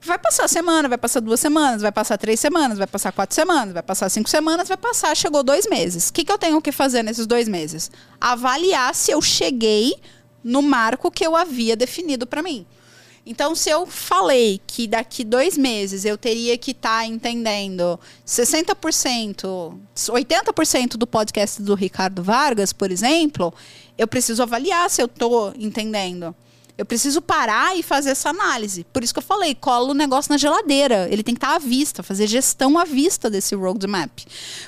Vai passar semana, vai passar 2 semanas, vai passar 3 semanas, vai passar 4 semanas, vai passar 5 semanas, vai passar, chegou 2 meses. O que eu tenho que fazer nesses 2 meses? Avaliar se eu cheguei no marco que eu havia definido para mim. Então, se eu falei que daqui 2 meses eu teria que estar entendendo 60%, 80% do podcast do Ricardo Vargas, por exemplo, eu preciso avaliar se eu estou entendendo. Eu preciso parar e fazer essa análise. Por isso que eu falei, cola o negócio na geladeira. Ele tem que estar à vista, fazer gestão à vista desse roadmap.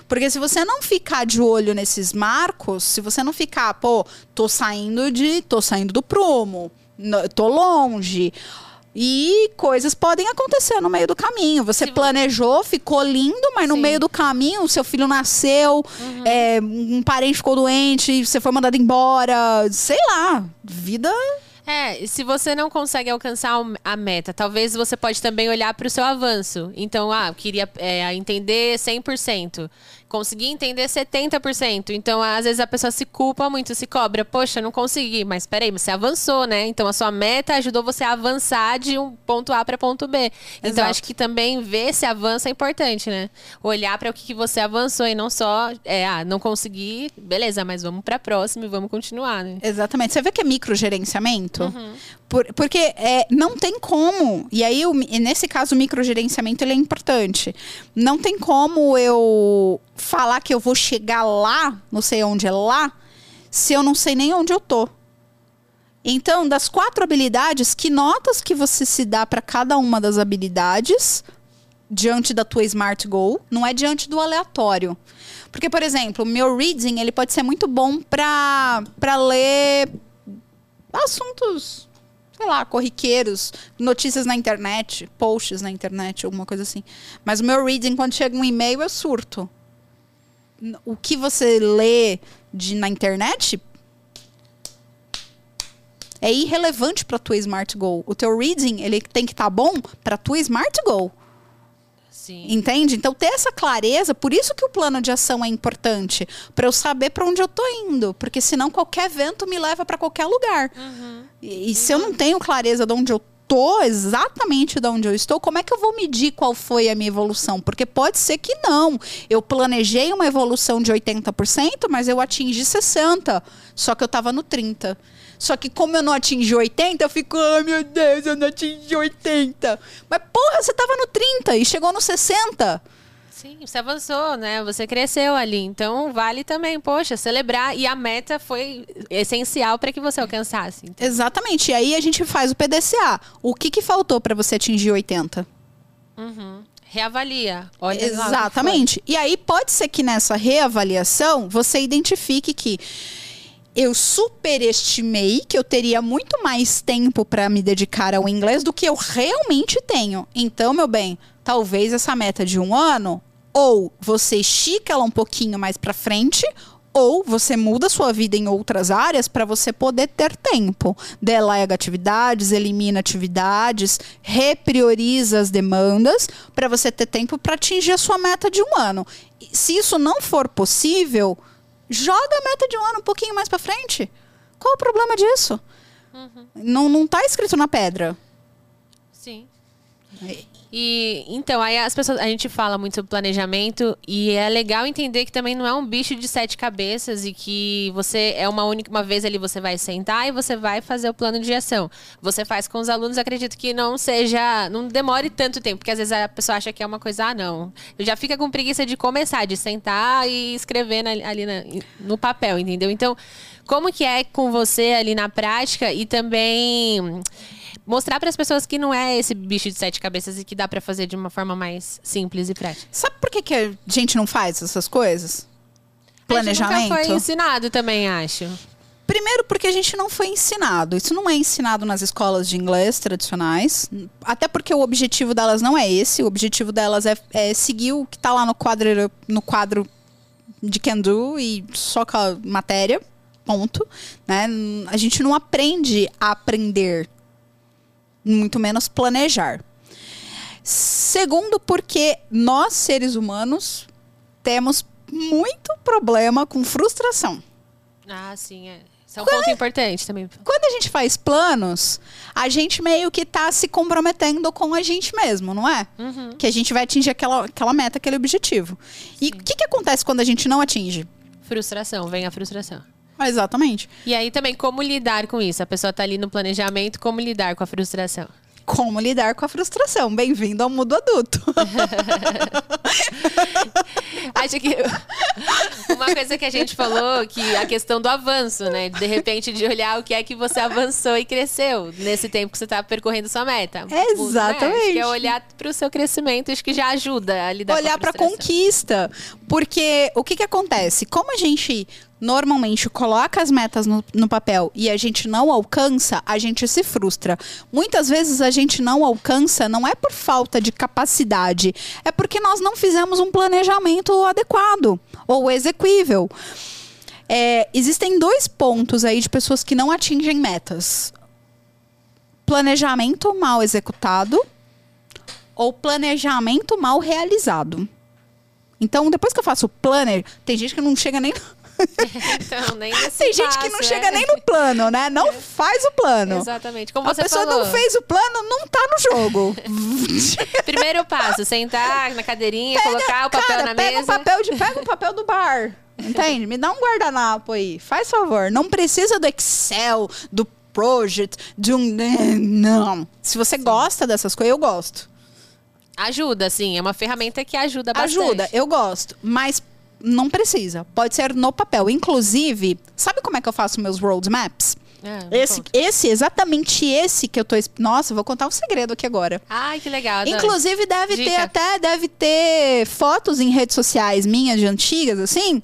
Porque se você não ficar de olho nesses marcos, se você não ficar, pô, tô saindo do prumo, tô longe. E coisas podem acontecer no meio do caminho. Você planejou, ficou lindo, mas no meio do caminho, o seu filho nasceu, uhum. Um parente ficou doente, você foi mandado embora, sei lá, vida... Se você não consegue alcançar a meta, talvez você pode também olhar para o seu avanço. Então, eu queria entender 100%. Consegui entender 70%. Então, às vezes, a pessoa se culpa muito, se cobra. Poxa, não consegui. Mas, peraí, você avançou, né? Então, a sua meta ajudou você a avançar de um ponto A para ponto B. Exato. Então, acho que também ver se avança é importante, né? Olhar para o que você avançou e não só... não consegui. Beleza, mas vamos para a próxima e vamos continuar, né? Exatamente. Você vê que é microgerenciamento? Uhum. Porque não tem como... E aí, nesse caso, o microgerenciamento ele é importante. Não tem como eu... falar que eu vou chegar lá, não sei onde é lá, se eu não sei nem onde eu tô. Então, das 4 habilidades, que notas que você se dá para cada uma das habilidades diante da tua Smart Goal? Não é diante do aleatório. Porque, por exemplo, o meu reading, ele pode ser muito bom para ler assuntos, sei lá, corriqueiros, notícias na internet, posts na internet, alguma coisa assim. Mas o meu reading, quando chega um e-mail, eu surto. O que você lê na internet é irrelevante para a tua Smart Goal. O teu reading, ele tem que estar bom para a tua Smart Goal. Sim. Entende? Então, ter essa clareza, por isso que o plano de ação é importante, para eu saber para onde eu tô indo, porque senão qualquer vento me leva para qualquer lugar. Uhum. E se eu não tenho clareza de onde eu estou, exatamente de onde eu estou, como é que eu vou medir qual foi a minha evolução? Porque pode ser que não. Eu planejei uma evolução de 80%, mas eu atingi 60%, só que eu estava no 30%. Só que como eu não atingi 80%, eu fico, ai, meu Deus, eu não atingi 80%. Mas, porra, você estava no 30% e chegou no 60%. Sim, você avançou, né? Você cresceu ali. Então, vale também, poxa, celebrar. E a meta foi essencial para que você alcançasse. Então. Exatamente. E aí a gente faz o PDCA. O que faltou para você atingir 80%? Uhum. Reavalia. Olha, exatamente. E aí pode ser que nessa reavaliação você identifique que eu superestimei que eu teria muito mais tempo para me dedicar ao inglês do que eu realmente tenho. Então, meu bem, talvez essa meta de um ano, ou você estica ela um pouquinho mais para frente, ou você muda sua vida em outras áreas para você poder ter tempo. Delega atividades, elimina atividades, reprioriza as demandas para você ter tempo para atingir a sua meta de um ano. Se isso não for possível, joga a meta de um ano um pouquinho mais para frente. Qual o problema disso? Uhum. Não tá escrito na pedra. Sim. E então, aí as pessoas, a gente fala muito sobre planejamento e é legal entender que também não é um bicho de 7 cabeças e que você é uma vez ali você vai sentar e você vai fazer o plano de ação. Você faz com os alunos, acredito que não demore tanto tempo, porque às vezes a pessoa acha que é uma coisa, não. Eu já fica com preguiça de começar, de sentar e escrever ali no papel, entendeu? Então, como que é com você ali na prática e também mostrar para as pessoas que não é esse bicho de 7 cabeças e que dá para fazer de uma forma mais simples e prática. Sabe por que a gente não faz essas coisas? Planejamento? A gente nunca foi ensinado também, acho. Primeiro porque a gente não foi ensinado. Isso não é ensinado nas escolas de inglês tradicionais. Até porque o objetivo delas não é esse. O objetivo delas é seguir o que está lá no quadro de Can Do e só com a matéria. Ponto. Né? A gente não aprende a aprender. Muito menos planejar. Segundo, porque nós, seres humanos, temos muito problema com frustração. Ah, sim. É. Isso é um ponto importante também. Quando a gente faz planos, a gente meio que tá se comprometendo com a gente mesmo, não é? Uhum. Que a gente vai atingir aquela meta, aquele objetivo. E o que acontece quando a gente não atinge? Frustração. Vem a frustração. Exatamente. E aí também, como lidar com isso? A pessoa tá ali no planejamento, como lidar com a frustração? Como lidar com a frustração? Bem-vindo ao mundo adulto. Acho que uma coisa que a gente falou, que a questão do avanço, né? De repente, de olhar o que é que você avançou e cresceu nesse tempo que você tá percorrendo sua meta. Exatamente. Acho que é olhar pro seu crescimento, acho que já ajuda a lidar com a frustração. Olhar pra conquista. Porque o que acontece? Como a gente normalmente coloca as metas no papel e a gente não alcança, a gente se frustra. Muitas vezes a gente não alcança, não é por falta de capacidade, é porque nós não fizemos um planejamento adequado ou exequível. Existem 2 pontos aí de pessoas que não atingem metas. Planejamento mal executado ou planejamento mal realizado. Então, depois que eu faço o planner, tem gente que não chega nem... Então, nem nesse tem gente que não chega nem no plano, né? Não faz o plano. Exatamente. Como você falou. A pessoa não fez o plano, não tá no jogo. Primeiro passo, sentar na cadeirinha, colocar o papel na mesa. Pega um papel do bar, entende? Me dá um guardanapo aí, faz favor. Não precisa do Excel, do Project, de um... Não. Se você gosta dessas coisas, eu gosto. Ajuda, sim. É uma ferramenta que ajuda bastante. Ajuda, eu gosto. Mas não precisa. Pode ser no papel. Inclusive, sabe como é que eu faço meus roadmaps? Exatamente esse que eu tô... Nossa, vou contar um segredo aqui agora. Ai, que legal. Inclusive, deve ter fotos em redes sociais minhas de antigas, assim,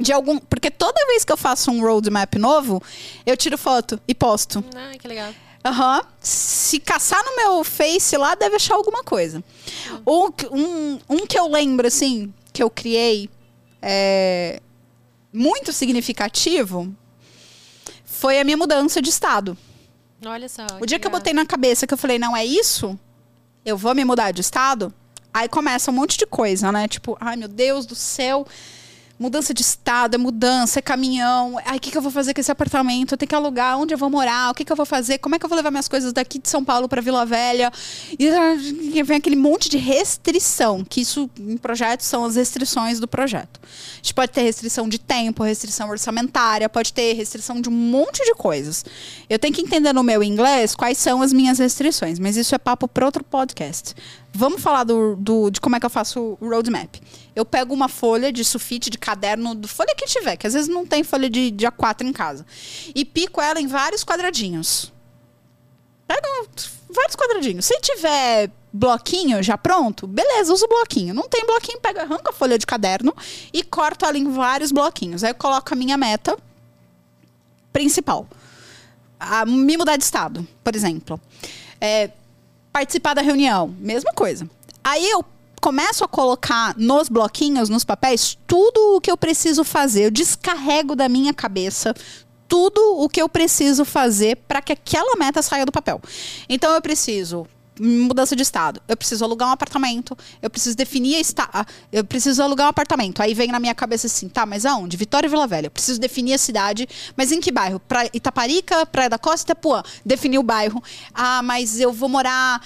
de algum... Porque toda vez que eu faço um roadmap novo, eu tiro foto e posto. Ai, que legal. Uhum. Se caçar no meu Face lá, deve achar alguma coisa. Um que eu lembro, assim, que eu criei muito significativo foi a minha mudança de estado. Olha só. O dia que eu botei na cabeça que eu falei, não é isso? Eu vou me mudar de estado? Aí começa um monte de coisa, né? Tipo, ai meu Deus do céu, mudança de estado, é mudança, é caminhão. Ai, o que eu vou fazer com esse apartamento? Eu tenho que alugar, onde eu vou morar? O que eu vou fazer? Como é que eu vou levar minhas coisas daqui de São Paulo para Vila Velha? E vem aquele monte de restrição, que isso em projetos são as restrições do projeto. A gente pode ter restrição de tempo, restrição orçamentária, pode ter restrição de um monte de coisas. Eu tenho que entender no meu inglês quais são as minhas restrições, mas isso é papo para outro podcast. Vamos falar de como é que eu faço o roadmap. Eu pego uma folha de sulfite, de caderno, de folha que tiver, que às vezes não tem folha de A4 em casa. E pico ela em vários quadradinhos. Pega vários quadradinhos. Se tiver bloquinho já pronto, beleza, usa o bloquinho. Não tem bloquinho, pego, arranco a folha de caderno e corto ela em vários bloquinhos. Aí eu coloco a minha meta principal. Me mudar de estado, por exemplo. Participar da reunião, mesma coisa. Aí eu começo a colocar nos bloquinhos, nos papéis, tudo o que eu preciso fazer. Eu descarrego da minha cabeça tudo o que eu preciso fazer para que aquela meta saia do papel. Então eu preciso mudança de estado, eu preciso alugar um apartamento, eu preciso definir eu preciso alugar um apartamento. Aí vem na minha cabeça assim, tá, mas aonde? Vitória e Vila Velha. Eu preciso definir a cidade, mas em que bairro? Pra Itaparica, Praia da Costa, Itapuã. Definir o bairro. Ah, mas eu vou morar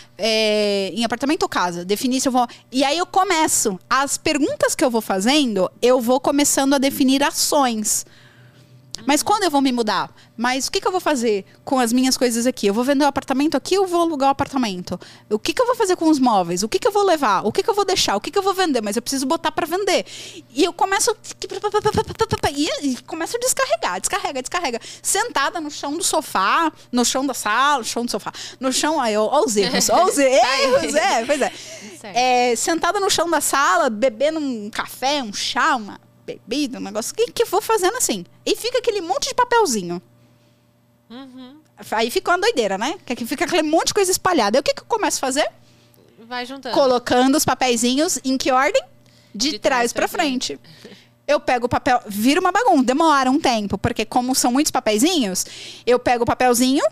em apartamento ou casa? Definir se eu vou... E aí eu começo. As perguntas que eu vou fazendo, eu vou começando a definir ações. Mas quando eu vou me mudar? Mas o que eu vou fazer com as minhas coisas aqui? Eu vou vender o apartamento aqui ou vou alugar o apartamento? O que eu vou fazer com os móveis? O que eu vou levar? O que eu vou deixar? O que eu vou vender? Mas eu preciso botar para vender. E eu começo... E começo a descarregar, descarrega. Sentada no chão do sofá, no chão da sala, no chão do sofá. No chão, aí eu... Olha os erros, pois é. Sentada no chão da sala, bebendo um café, um chá, uma... bebida, um negócio, que eu vou fazendo assim. E fica aquele monte de papelzinho. Uhum. Aí fica uma doideira, né? Que fica aquele monte de coisa espalhada. E o que eu começo a fazer? Vai juntando. Colocando os papeizinhos em que ordem? De trás pra frente. Eu pego o papel, vira uma bagunça. Demora um tempo, porque como são muitos papeizinhos, eu pego o papelzinho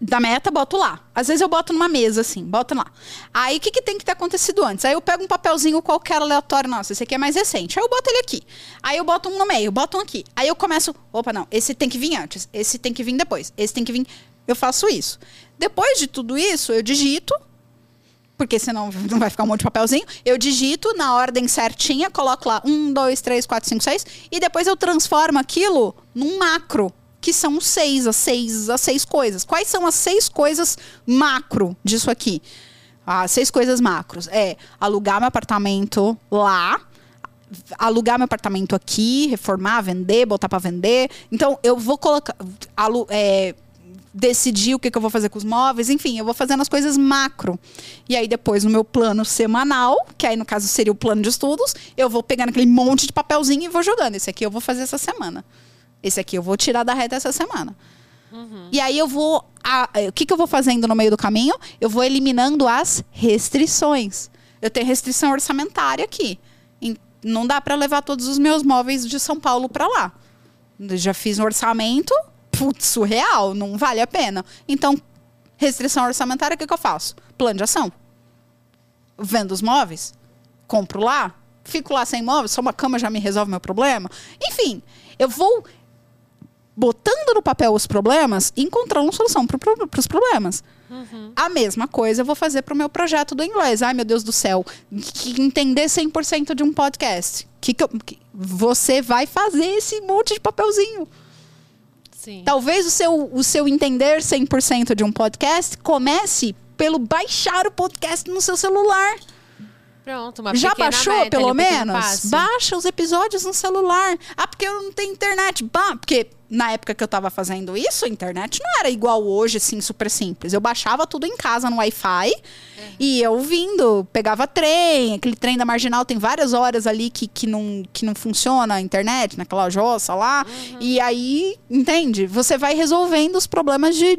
da meta, boto lá. Às vezes eu boto numa mesa, assim, boto lá. Aí, o que tem que ter acontecido antes? Aí eu pego um papelzinho qualquer aleatório. Nossa, esse aqui é mais recente. Aí eu boto ele aqui. Aí eu boto um no meio, boto um aqui. Aí eu começo... Opa, não. Esse tem que vir antes. Esse tem que vir depois. Esse tem que vir... Eu faço isso. Depois de tudo isso, eu digito... Porque senão não vai ficar um monte de papelzinho. Eu digito na ordem certinha, coloco lá 1, 2, 3, 4, 5, 6. E depois eu transformo aquilo num macro. Que são as seis coisas. Quais são as 6 coisas macro disso aqui? As 6 coisas macros. Alugar meu apartamento lá, alugar meu apartamento aqui, reformar, vender, botar para vender. Então, eu vou colocar... decidir o que eu vou fazer com os móveis. Enfim, eu vou fazendo as coisas macro. E aí, depois, no meu plano semanal, que aí, no caso, seria o plano de estudos, eu vou pegando aquele monte de papelzinho e vou jogando. Esse aqui eu vou fazer essa semana. Esse aqui eu vou tirar da reta essa semana. Uhum. E aí eu vou... O que eu vou fazendo no meio do caminho? Eu vou eliminando as restrições. Eu tenho restrição orçamentária aqui. Não dá para levar todos os meus móveis de São Paulo para lá. Eu já fiz um orçamento, surreal, não vale a pena. Então, restrição orçamentária, o que eu faço? Plano de ação. Vendo os móveis, compro lá, fico lá sem móveis, só uma cama já me resolve meu problema. Enfim, eu vou... botando no papel os problemas, encontrando uma solução para os problemas. Uhum. A mesma coisa eu vou fazer para o meu projeto do inglês. Ai, meu Deus do céu, entender 100% de um podcast. Você vai fazer esse monte de papelzinho. Sim. Talvez o seu entender 100% de um podcast comece pelo baixar o podcast no seu celular. Pronto, uma já baixou, meta, pelo menos? Baixa os episódios no celular. Ah, porque eu não tenho internet. Porque na época que eu tava fazendo isso, a internet não era igual hoje, assim, super simples. Eu baixava tudo em casa no Wi-Fi e eu vindo, pegava trem. Aquele trem da Marginal tem várias horas ali que não funciona a internet, naquela jossa lá. Uhum. E aí, entende? Você vai resolvendo os problemas de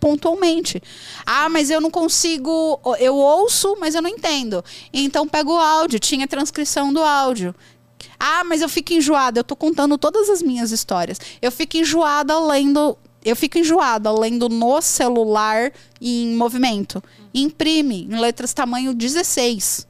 pontualmente. Ah, mas eu não consigo... Eu ouço, mas eu não entendo. Então, pego o áudio. Tinha transcrição do áudio. Ah, mas eu fico enjoada. Eu tô contando todas as minhas histórias. Eu fico enjoada lendo no celular em movimento. Imprime em letras tamanho 16.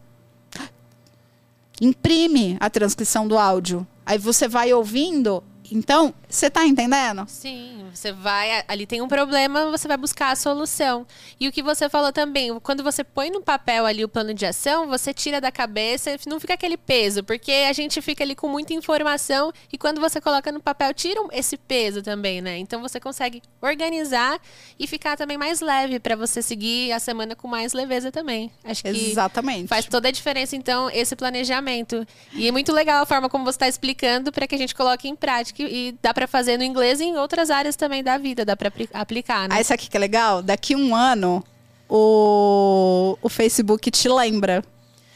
Imprime a transcrição do áudio. Aí você vai ouvindo. Então, você tá entendendo? Sim, você vai... Ali tem um problema, você vai buscar a solução. E o que você falou também, quando você põe no papel ali o plano de ação, você tira da cabeça, não fica aquele peso, porque a gente fica ali com muita informação e quando você coloca no papel, tira esse peso também, né? Então, você consegue organizar e ficar também mais leve para você seguir a semana com mais leveza também. Acho que exatamente. Faz toda a diferença, então, esse planejamento. E é muito legal a forma como você está explicando para que a gente coloque em prática. E dá para fazer no inglês e em outras áreas também da vida, dá para aplicar, né? Ah, isso aqui que é legal, daqui um ano o Facebook te lembra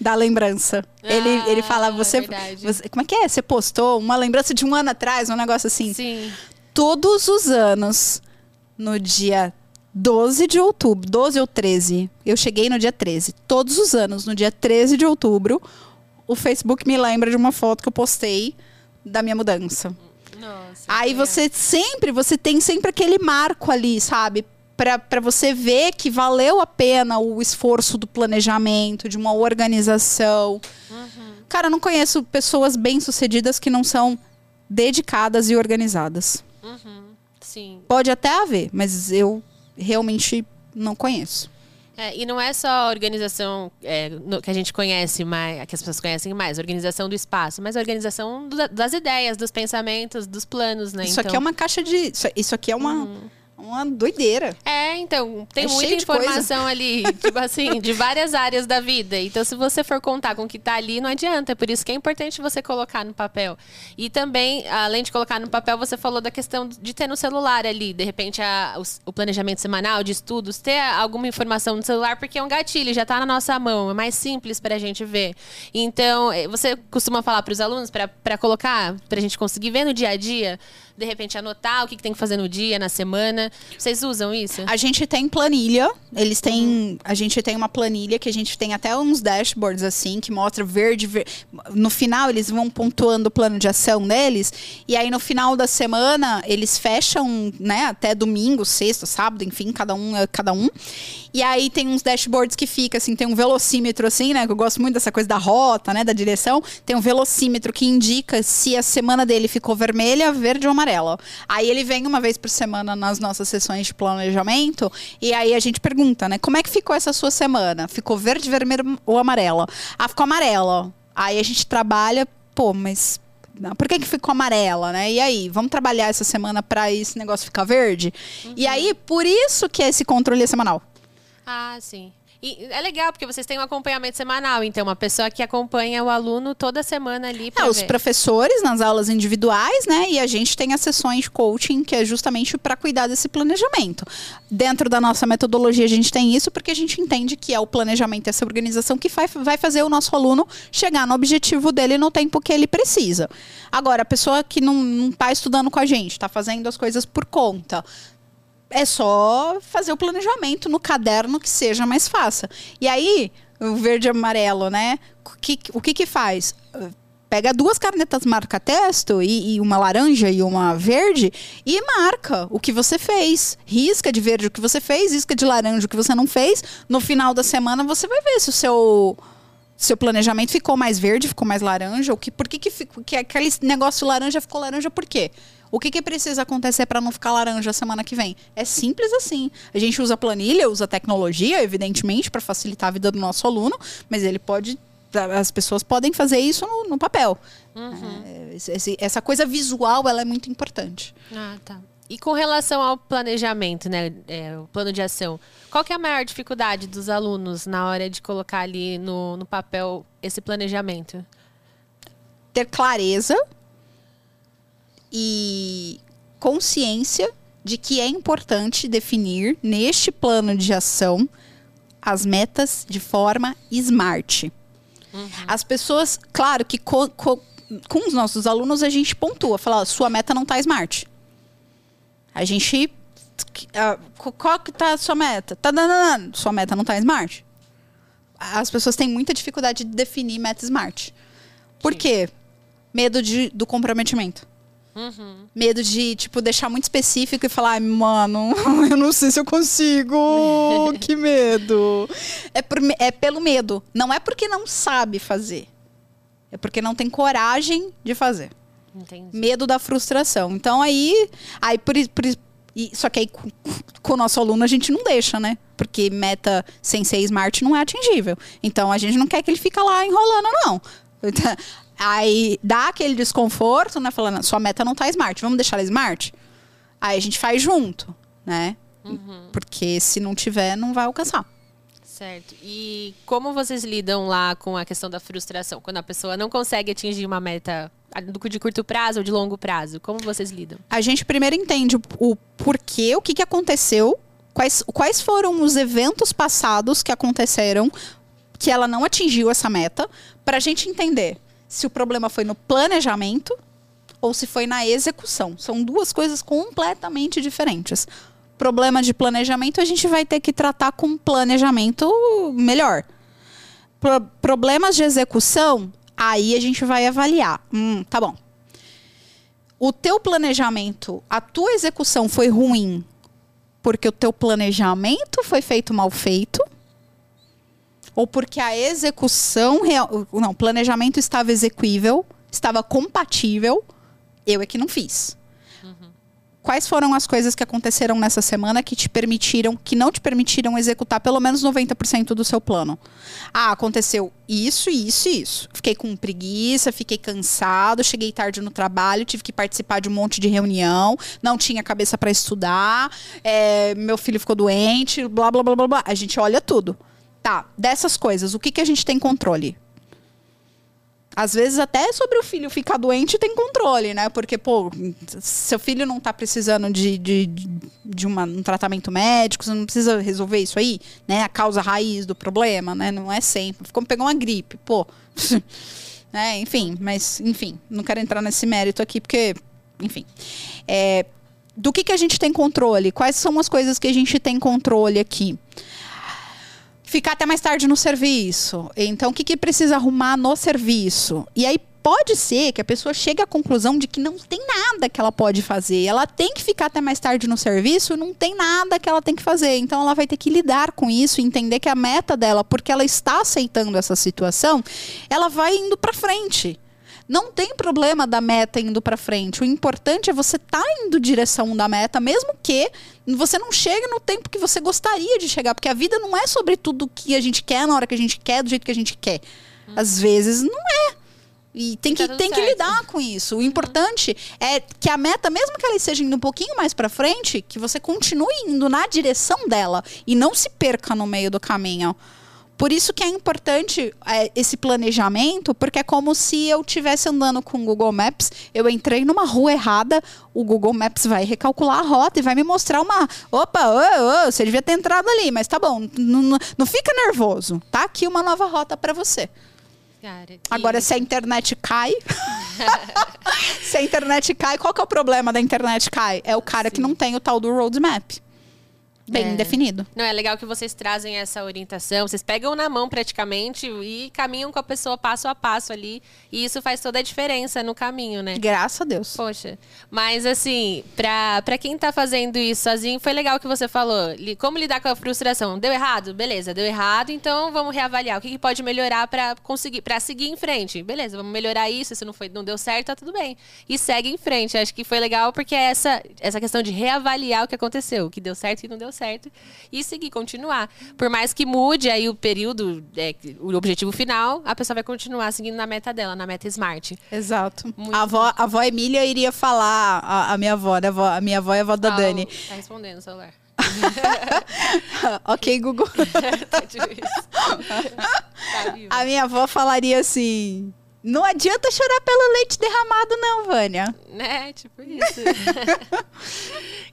da lembrança. Ele fala, você como é que é? Você postou uma lembrança de um ano atrás, um negócio assim. Sim. Todos os anos, no dia 12 de outubro, 12 ou 13, eu cheguei no dia 13. Todos os anos, no dia 13 de outubro, o Facebook me lembra de uma foto que eu postei da minha mudança. Nossa, aí você tem sempre aquele marco ali, sabe? Pra você ver que valeu a pena o esforço do planejamento, de uma organização. Uhum. Cara, eu não conheço pessoas bem-sucedidas que não são dedicadas e organizadas. Uhum. Sim. Pode até haver, mas eu realmente não conheço. É, e não é só a organização que a gente conhece mais, que as pessoas conhecem mais, a organização do espaço, mas a organização das ideias, dos pensamentos, dos planos, né? Isso então... aqui é uma caixa de... Isso aqui é uma doideira. É, então, tem muita informação ali, tipo assim, de várias áreas da vida. Então, se você for contar com o que tá ali, não adianta. É por isso que é importante você colocar no papel. E também, além de colocar no papel, você falou da questão de ter no celular ali, de repente, o planejamento semanal de estudos, ter alguma informação no celular, porque é um gatilho, já tá na nossa mão, é mais simples pra gente ver. Então, você costuma falar pros alunos pra colocar, pra gente conseguir ver no dia a dia, de repente anotar o que tem que fazer no dia, na semana. Vocês usam isso? A gente tem planilha. Eles têm... Uhum. A gente tem uma planilha que a gente tem até uns dashboards, assim, que mostra verde. No final, eles vão pontuando o plano de ação deles. E aí, no final da semana, eles fecham, né? Até domingo, sexta, sábado, enfim, cada um. E aí, tem uns dashboards que fica, assim, tem um velocímetro, assim, né? Que eu gosto muito dessa coisa da rota, né? Da direção. Tem um velocímetro que indica se a semana dele ficou vermelha, verde ou amarela. Aí, ele vem uma vez por semana nas nossas sessões de planejamento, e aí a gente pergunta, né? Como é que ficou essa sua semana? Ficou verde, vermelho ou amarela? Ah, ficou amarela. Aí a gente trabalha, pô, mas por que ficou amarela, né? E aí, vamos trabalhar essa semana para esse negócio ficar verde? Uhum. E aí, por isso que esse controle é semanal. Ah, sim. E é legal, porque vocês têm um acompanhamento semanal. Então, uma pessoa que acompanha o aluno toda semana ali para ver. Os professores nas aulas individuais, né? E a gente tem as sessões de coaching, que é justamente para cuidar desse planejamento. Dentro da nossa metodologia, a gente tem isso, porque a gente entende que é o planejamento, essa organização, que vai fazer o nosso aluno chegar no objetivo dele no tempo que ele precisa. Agora, a pessoa que não está estudando com a gente, está fazendo as coisas por conta... É só fazer o planejamento no caderno que seja mais fácil. E aí, o verde e amarelo, né? O que faz? Pega duas canetas marca-texto e uma laranja e uma verde e marca o que você fez. Risca de verde o que você fez, risca de laranja o que você não fez. No final da semana, você vai ver se o seu planejamento ficou mais verde, ficou mais laranja. Por que aquele negócio laranja ficou laranja por quê? O que precisa acontecer para não ficar laranja semana que vem? É simples assim. A gente usa planilha, usa tecnologia, evidentemente, para facilitar a vida do nosso aluno, mas as pessoas podem fazer isso no papel. Uhum. Essa coisa visual, ela é muito importante. Ah, tá. E com relação ao planejamento, né, o plano de ação, qual que é a maior dificuldade dos alunos na hora de colocar ali no papel esse planejamento? Ter clareza e consciência de que é importante definir neste plano de ação as metas de forma SMART. Uhum. As pessoas, claro que com os nossos alunos a gente pontua, fala, sua meta não está SMART. A gente, qual que tá a sua meta? Sua meta não está SMART. As pessoas têm muita dificuldade de definir meta SMART. Por quê? Medo do comprometimento. Uhum. Medo de, tipo, deixar muito específico e falar, mano, eu não sei se eu consigo, que medo. É pelo medo, não é porque não sabe fazer. É porque não tem coragem de fazer. Entendi. Medo da frustração. Então aí só que aí com o nosso aluno a gente não deixa, né? Porque meta sem ser SMART não é atingível. Então a gente não quer que ele fique lá enrolando, não. Aí dá aquele desconforto, né? Falando, sua meta não tá SMART, vamos deixar ela SMART? Aí a gente faz junto, né? Uhum. Porque se não tiver, não vai alcançar. Certo. E como vocês lidam lá com a questão da frustração? Quando a pessoa não consegue atingir uma meta de curto prazo ou de longo prazo, como vocês lidam? A gente primeiro entende o porquê, o que aconteceu, quais foram os eventos passados que aconteceram que ela não atingiu essa meta, para a gente entender se o problema foi no planejamento ou se foi na execução. São duas coisas completamente diferentes. Problema de planejamento, a gente vai ter que tratar com planejamento melhor. Problemas de execução, aí a gente vai avaliar. Tá bom. O teu planejamento, a tua execução foi ruim porque o teu planejamento foi feito mal feito? Ou porque a execução... Não, planejamento estava execuível, estava compatível, eu é que não fiz. Quais foram as coisas que aconteceram nessa semana que te permitiram, que não te permitiram executar pelo menos 90% do seu plano? Ah, aconteceu isso, isso e isso. Fiquei com preguiça, fiquei cansado, cheguei tarde no trabalho, tive que participar de um monte de reunião, não tinha cabeça para estudar, meu filho ficou doente, blá, blá, blá, blá, blá. A gente olha tudo. Tá, dessas coisas, o que a gente tem controle? Às vezes até sobre o filho ficar doente tem controle, né? Porque, pô, seu filho não tá precisando de um tratamento médico, você não precisa resolver isso aí, né? A causa raiz do problema, né? Não é sempre. Como pegar uma gripe, pô. É, enfim, não quero entrar nesse mérito aqui, porque, enfim. Do que a gente tem controle? Quais são as coisas que a gente tem controle aqui? Ficar até mais tarde no serviço. Então, o que precisa arrumar no serviço? E aí, pode ser que a pessoa chegue à conclusão de que não tem nada que ela pode fazer. Ela tem que ficar até mais tarde no serviço, não tem nada que ela tem que fazer. Então, ela vai ter que lidar com isso, entender que a meta dela, porque ela está aceitando essa situação, ela vai indo para frente. Não tem problema da meta indo para frente. O importante é você estar indo em direção da meta, mesmo que você não chegue no tempo que você gostaria de chegar. Porque a vida não é sobre tudo que a gente quer, na hora que a gente quer, do jeito que a gente quer. Às vezes, não é. E tem que lidar com isso. O importante é que a meta, mesmo que ela esteja indo um pouquinho mais para frente, que você continue indo na direção dela e não se perca no meio do caminho. Por isso que é importante esse planejamento, porque é como se eu estivesse andando com o Google Maps, eu entrei numa rua errada, o Google Maps vai recalcular a rota e vai me mostrar uma... Opa, você devia ter entrado ali, mas tá bom, não fica nervoso, tá aqui uma nova rota para você. Agora, se a internet cai... se a internet cai, qual que é o problema da internet cai? É o cara que não tem o tal do roadmap. Bem definido. Não, é legal que vocês trazem essa orientação, vocês pegam na mão praticamente e caminham com a pessoa passo a passo ali. E isso faz toda a diferença no caminho, né? Graças a Deus. Poxa, mas assim, pra quem tá fazendo isso sozinho, foi legal que você falou. Como lidar com a frustração? Deu errado? Beleza, deu errado, então vamos reavaliar. O que pode melhorar pra seguir em frente? Beleza, vamos melhorar isso, se não deu certo, tá tudo bem. E segue em frente. Acho que foi legal porque é essa questão de reavaliar o que aconteceu, o que deu certo e não deu certo, e seguir, continuar. Por mais que mude aí o período, o objetivo final, a pessoa vai continuar seguindo na meta dela, na meta SMART. Exato. A avó Emília iria falar, a minha avó, né? A minha avó é a avó da Dani. Tá respondendo o celular. Ok, Google. Tá difícil. Tá vivo. A minha avó falaria assim... Não adianta chorar pelo leite derramado, não, Vânia. Né? Tipo isso.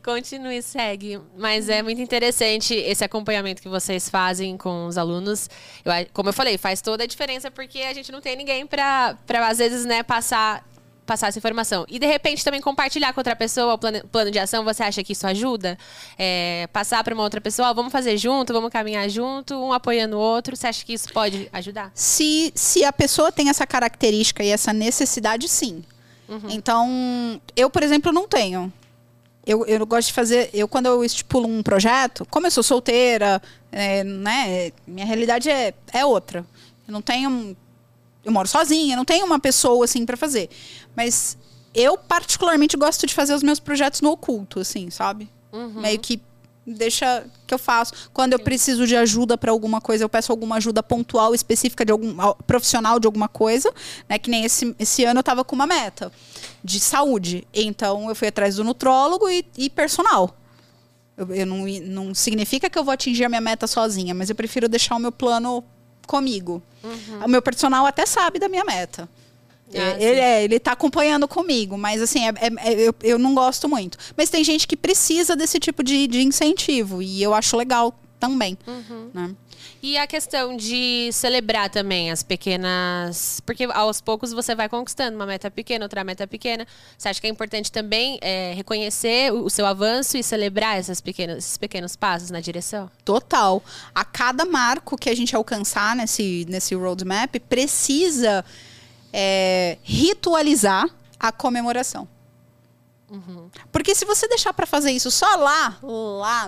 Continue, segue. Mas é muito interessante esse acompanhamento que vocês fazem com os alunos. Como eu falei, faz toda a diferença porque a gente não tem ninguém pra às vezes, né, passar essa informação. E, de repente, também compartilhar com outra pessoa o plano de ação. Você acha que isso ajuda? Passar para uma outra pessoa, vamos fazer junto, vamos caminhar junto, um apoiando o outro. Você acha que isso pode ajudar? Se a pessoa tem essa característica e essa necessidade, sim. Uhum. Então, eu, por exemplo, não tenho. Eu gosto de fazer... Quando eu estipulo um projeto, como eu sou solteira, né, minha realidade é outra. Eu não tenho... Eu moro sozinha, não tenho uma pessoa assim para fazer. Mas eu particularmente gosto de fazer os meus projetos no oculto, assim, sabe? Uhum. Meio que deixa que eu faço. Quando eu preciso de ajuda para alguma coisa, eu peço alguma ajuda pontual, específica de algum profissional de alguma coisa, né? Que nem esse ano eu tava com uma meta de saúde. Então eu fui atrás do nutrólogo e personal. Eu não significa que eu vou atingir a minha meta sozinha, mas eu prefiro deixar o meu plano comigo. Uhum. O meu personal até sabe da minha meta. Ah, ele tá acompanhando comigo, mas assim, eu não gosto muito. Mas tem gente que precisa desse tipo de incentivo, e eu acho legal também. Uhum. Né? E a questão de celebrar também as pequenas... Porque aos poucos você vai conquistando uma meta pequena, outra meta pequena. Você acha que é importante também reconhecer o seu avanço e celebrar esses pequenos passos na direção? Total. A cada marco que a gente alcançar nesse roadmap, precisa ritualizar a comemoração. Uhum. Porque se você deixar para fazer isso só lá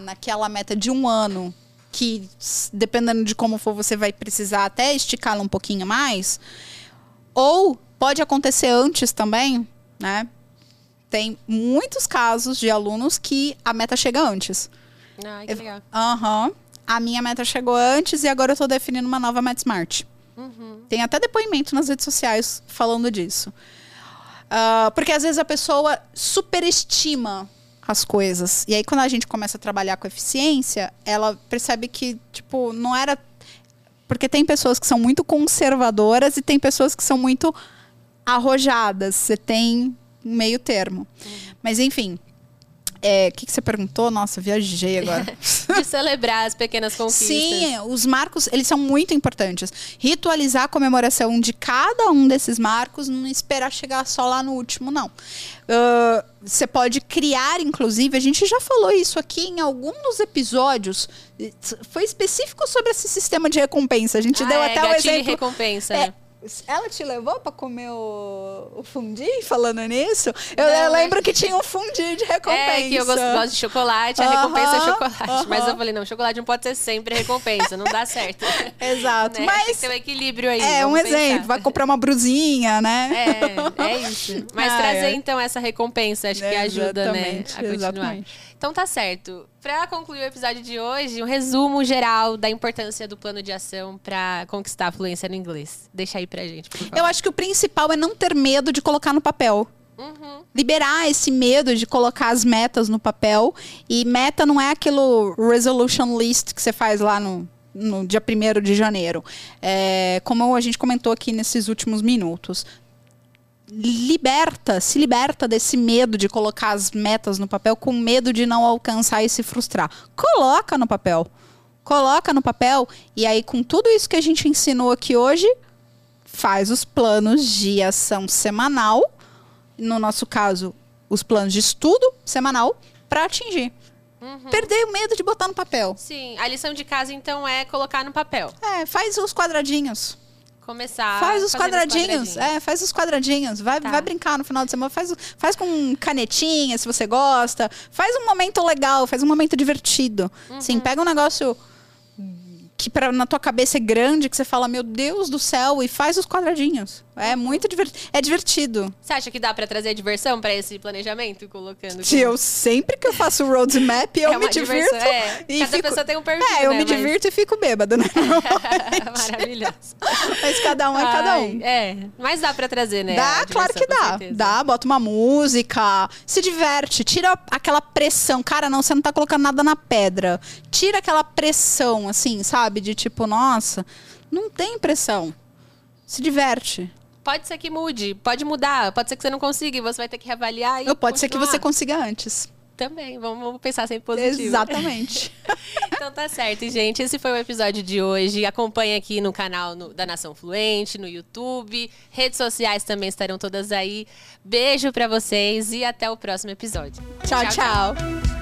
naquela meta de um ano... que, dependendo de como for, você vai precisar até esticá-la um pouquinho mais. Ou pode acontecer antes também, né? Tem muitos casos de alunos que a meta chega antes. Ah, que legal. Uhum. A minha meta chegou antes e agora eu tô definindo uma nova meta SMART. Uhum. Tem até depoimento nas redes sociais falando disso. Porque às vezes a pessoa superestima as coisas. E aí, quando a gente começa a trabalhar com eficiência, ela percebe que, tipo, não era... Porque tem pessoas que são muito conservadoras e tem pessoas que são muito arrojadas. Você tem um meio termo. Mas, enfim... O que você perguntou? Nossa, viajei agora. De celebrar as pequenas conquistas. Sim, os marcos, eles são muito importantes. Ritualizar a comemoração de cada um desses marcos, não esperar chegar só lá no último, não. Você pode criar, inclusive, a gente já falou isso aqui em algum dos episódios, foi específico sobre esse sistema de recompensa. A gente deu até o exemplo. De recompensa, né? Ela te levou pra comer o fundi, falando nisso? Eu lembro que tinha um fundi de recompensa. É, que eu gosto de chocolate, a recompensa é chocolate. Uhum. Mas eu falei, não, chocolate não pode ser sempre recompensa, não dá certo. Exato. Né? Mas tem que ter um equilíbrio aí. É, um exemplo, vai comprar uma brusinha, né? É isso. Mas trazer, então, essa recompensa, acho que ajuda, né? A continuar. Exatamente. Então tá certo. Para concluir o episódio de hoje, um resumo geral da importância do plano de ação para conquistar a fluência no inglês. Deixa aí pra gente, por favor. Eu acho que o principal é não ter medo de colocar no papel. Uhum. Liberar esse medo de colocar as metas no papel. E meta não é aquilo resolution list que você faz lá no dia 1º de janeiro. Como a gente comentou aqui nesses últimos minutos. Se liberta desse medo de colocar as metas no papel, com medo de não alcançar e se frustrar. Coloca no papel e aí, com tudo isso que a gente ensinou aqui hoje, faz os planos de ação semanal, no nosso caso, os planos de estudo semanal, para atingir. Uhum. Perder o medo de botar no papel. Sim, a lição de casa, então, é colocar no papel. Faz os quadradinhos. Começar. Faz os quadradinhos. Faz os quadradinhos. Vai brincar no final de semana. Faz com canetinha, se você gosta. Faz um momento legal, faz um momento divertido. Uhum. Assim, pega um negócio que na tua cabeça é grande, que você fala, meu Deus do céu, e faz os quadradinhos. É muito divertido. É divertido. Você acha que dá pra trazer diversão pra esse planejamento? Colocando. Eu sempre que eu faço roadmap, eu me divirto. Cada pessoa tem um perfil, me divirto e fico bêbada, né? Maravilhoso. Mas cada um é cada um. Mas dá pra trazer, né? Dá, claro que dá. Dá, bota uma música, se diverte, tira aquela pressão. Cara, não, você não tá colocando nada na pedra. Tira aquela pressão, assim, sabe? De tipo, nossa, não tem pressão. Se diverte. Pode ser que mude, pode mudar, pode ser que você não consiga e você vai ter que reavaliar. Pode ser que você consiga antes. Também, vamos pensar sempre positivo. Exatamente. Então tá certo, gente. Esse foi o episódio de hoje. Acompanhe aqui no canal da Nação Fluente, no YouTube. Redes sociais também estarão todas aí. Beijo pra vocês e até o próximo episódio. Tchau, tchau.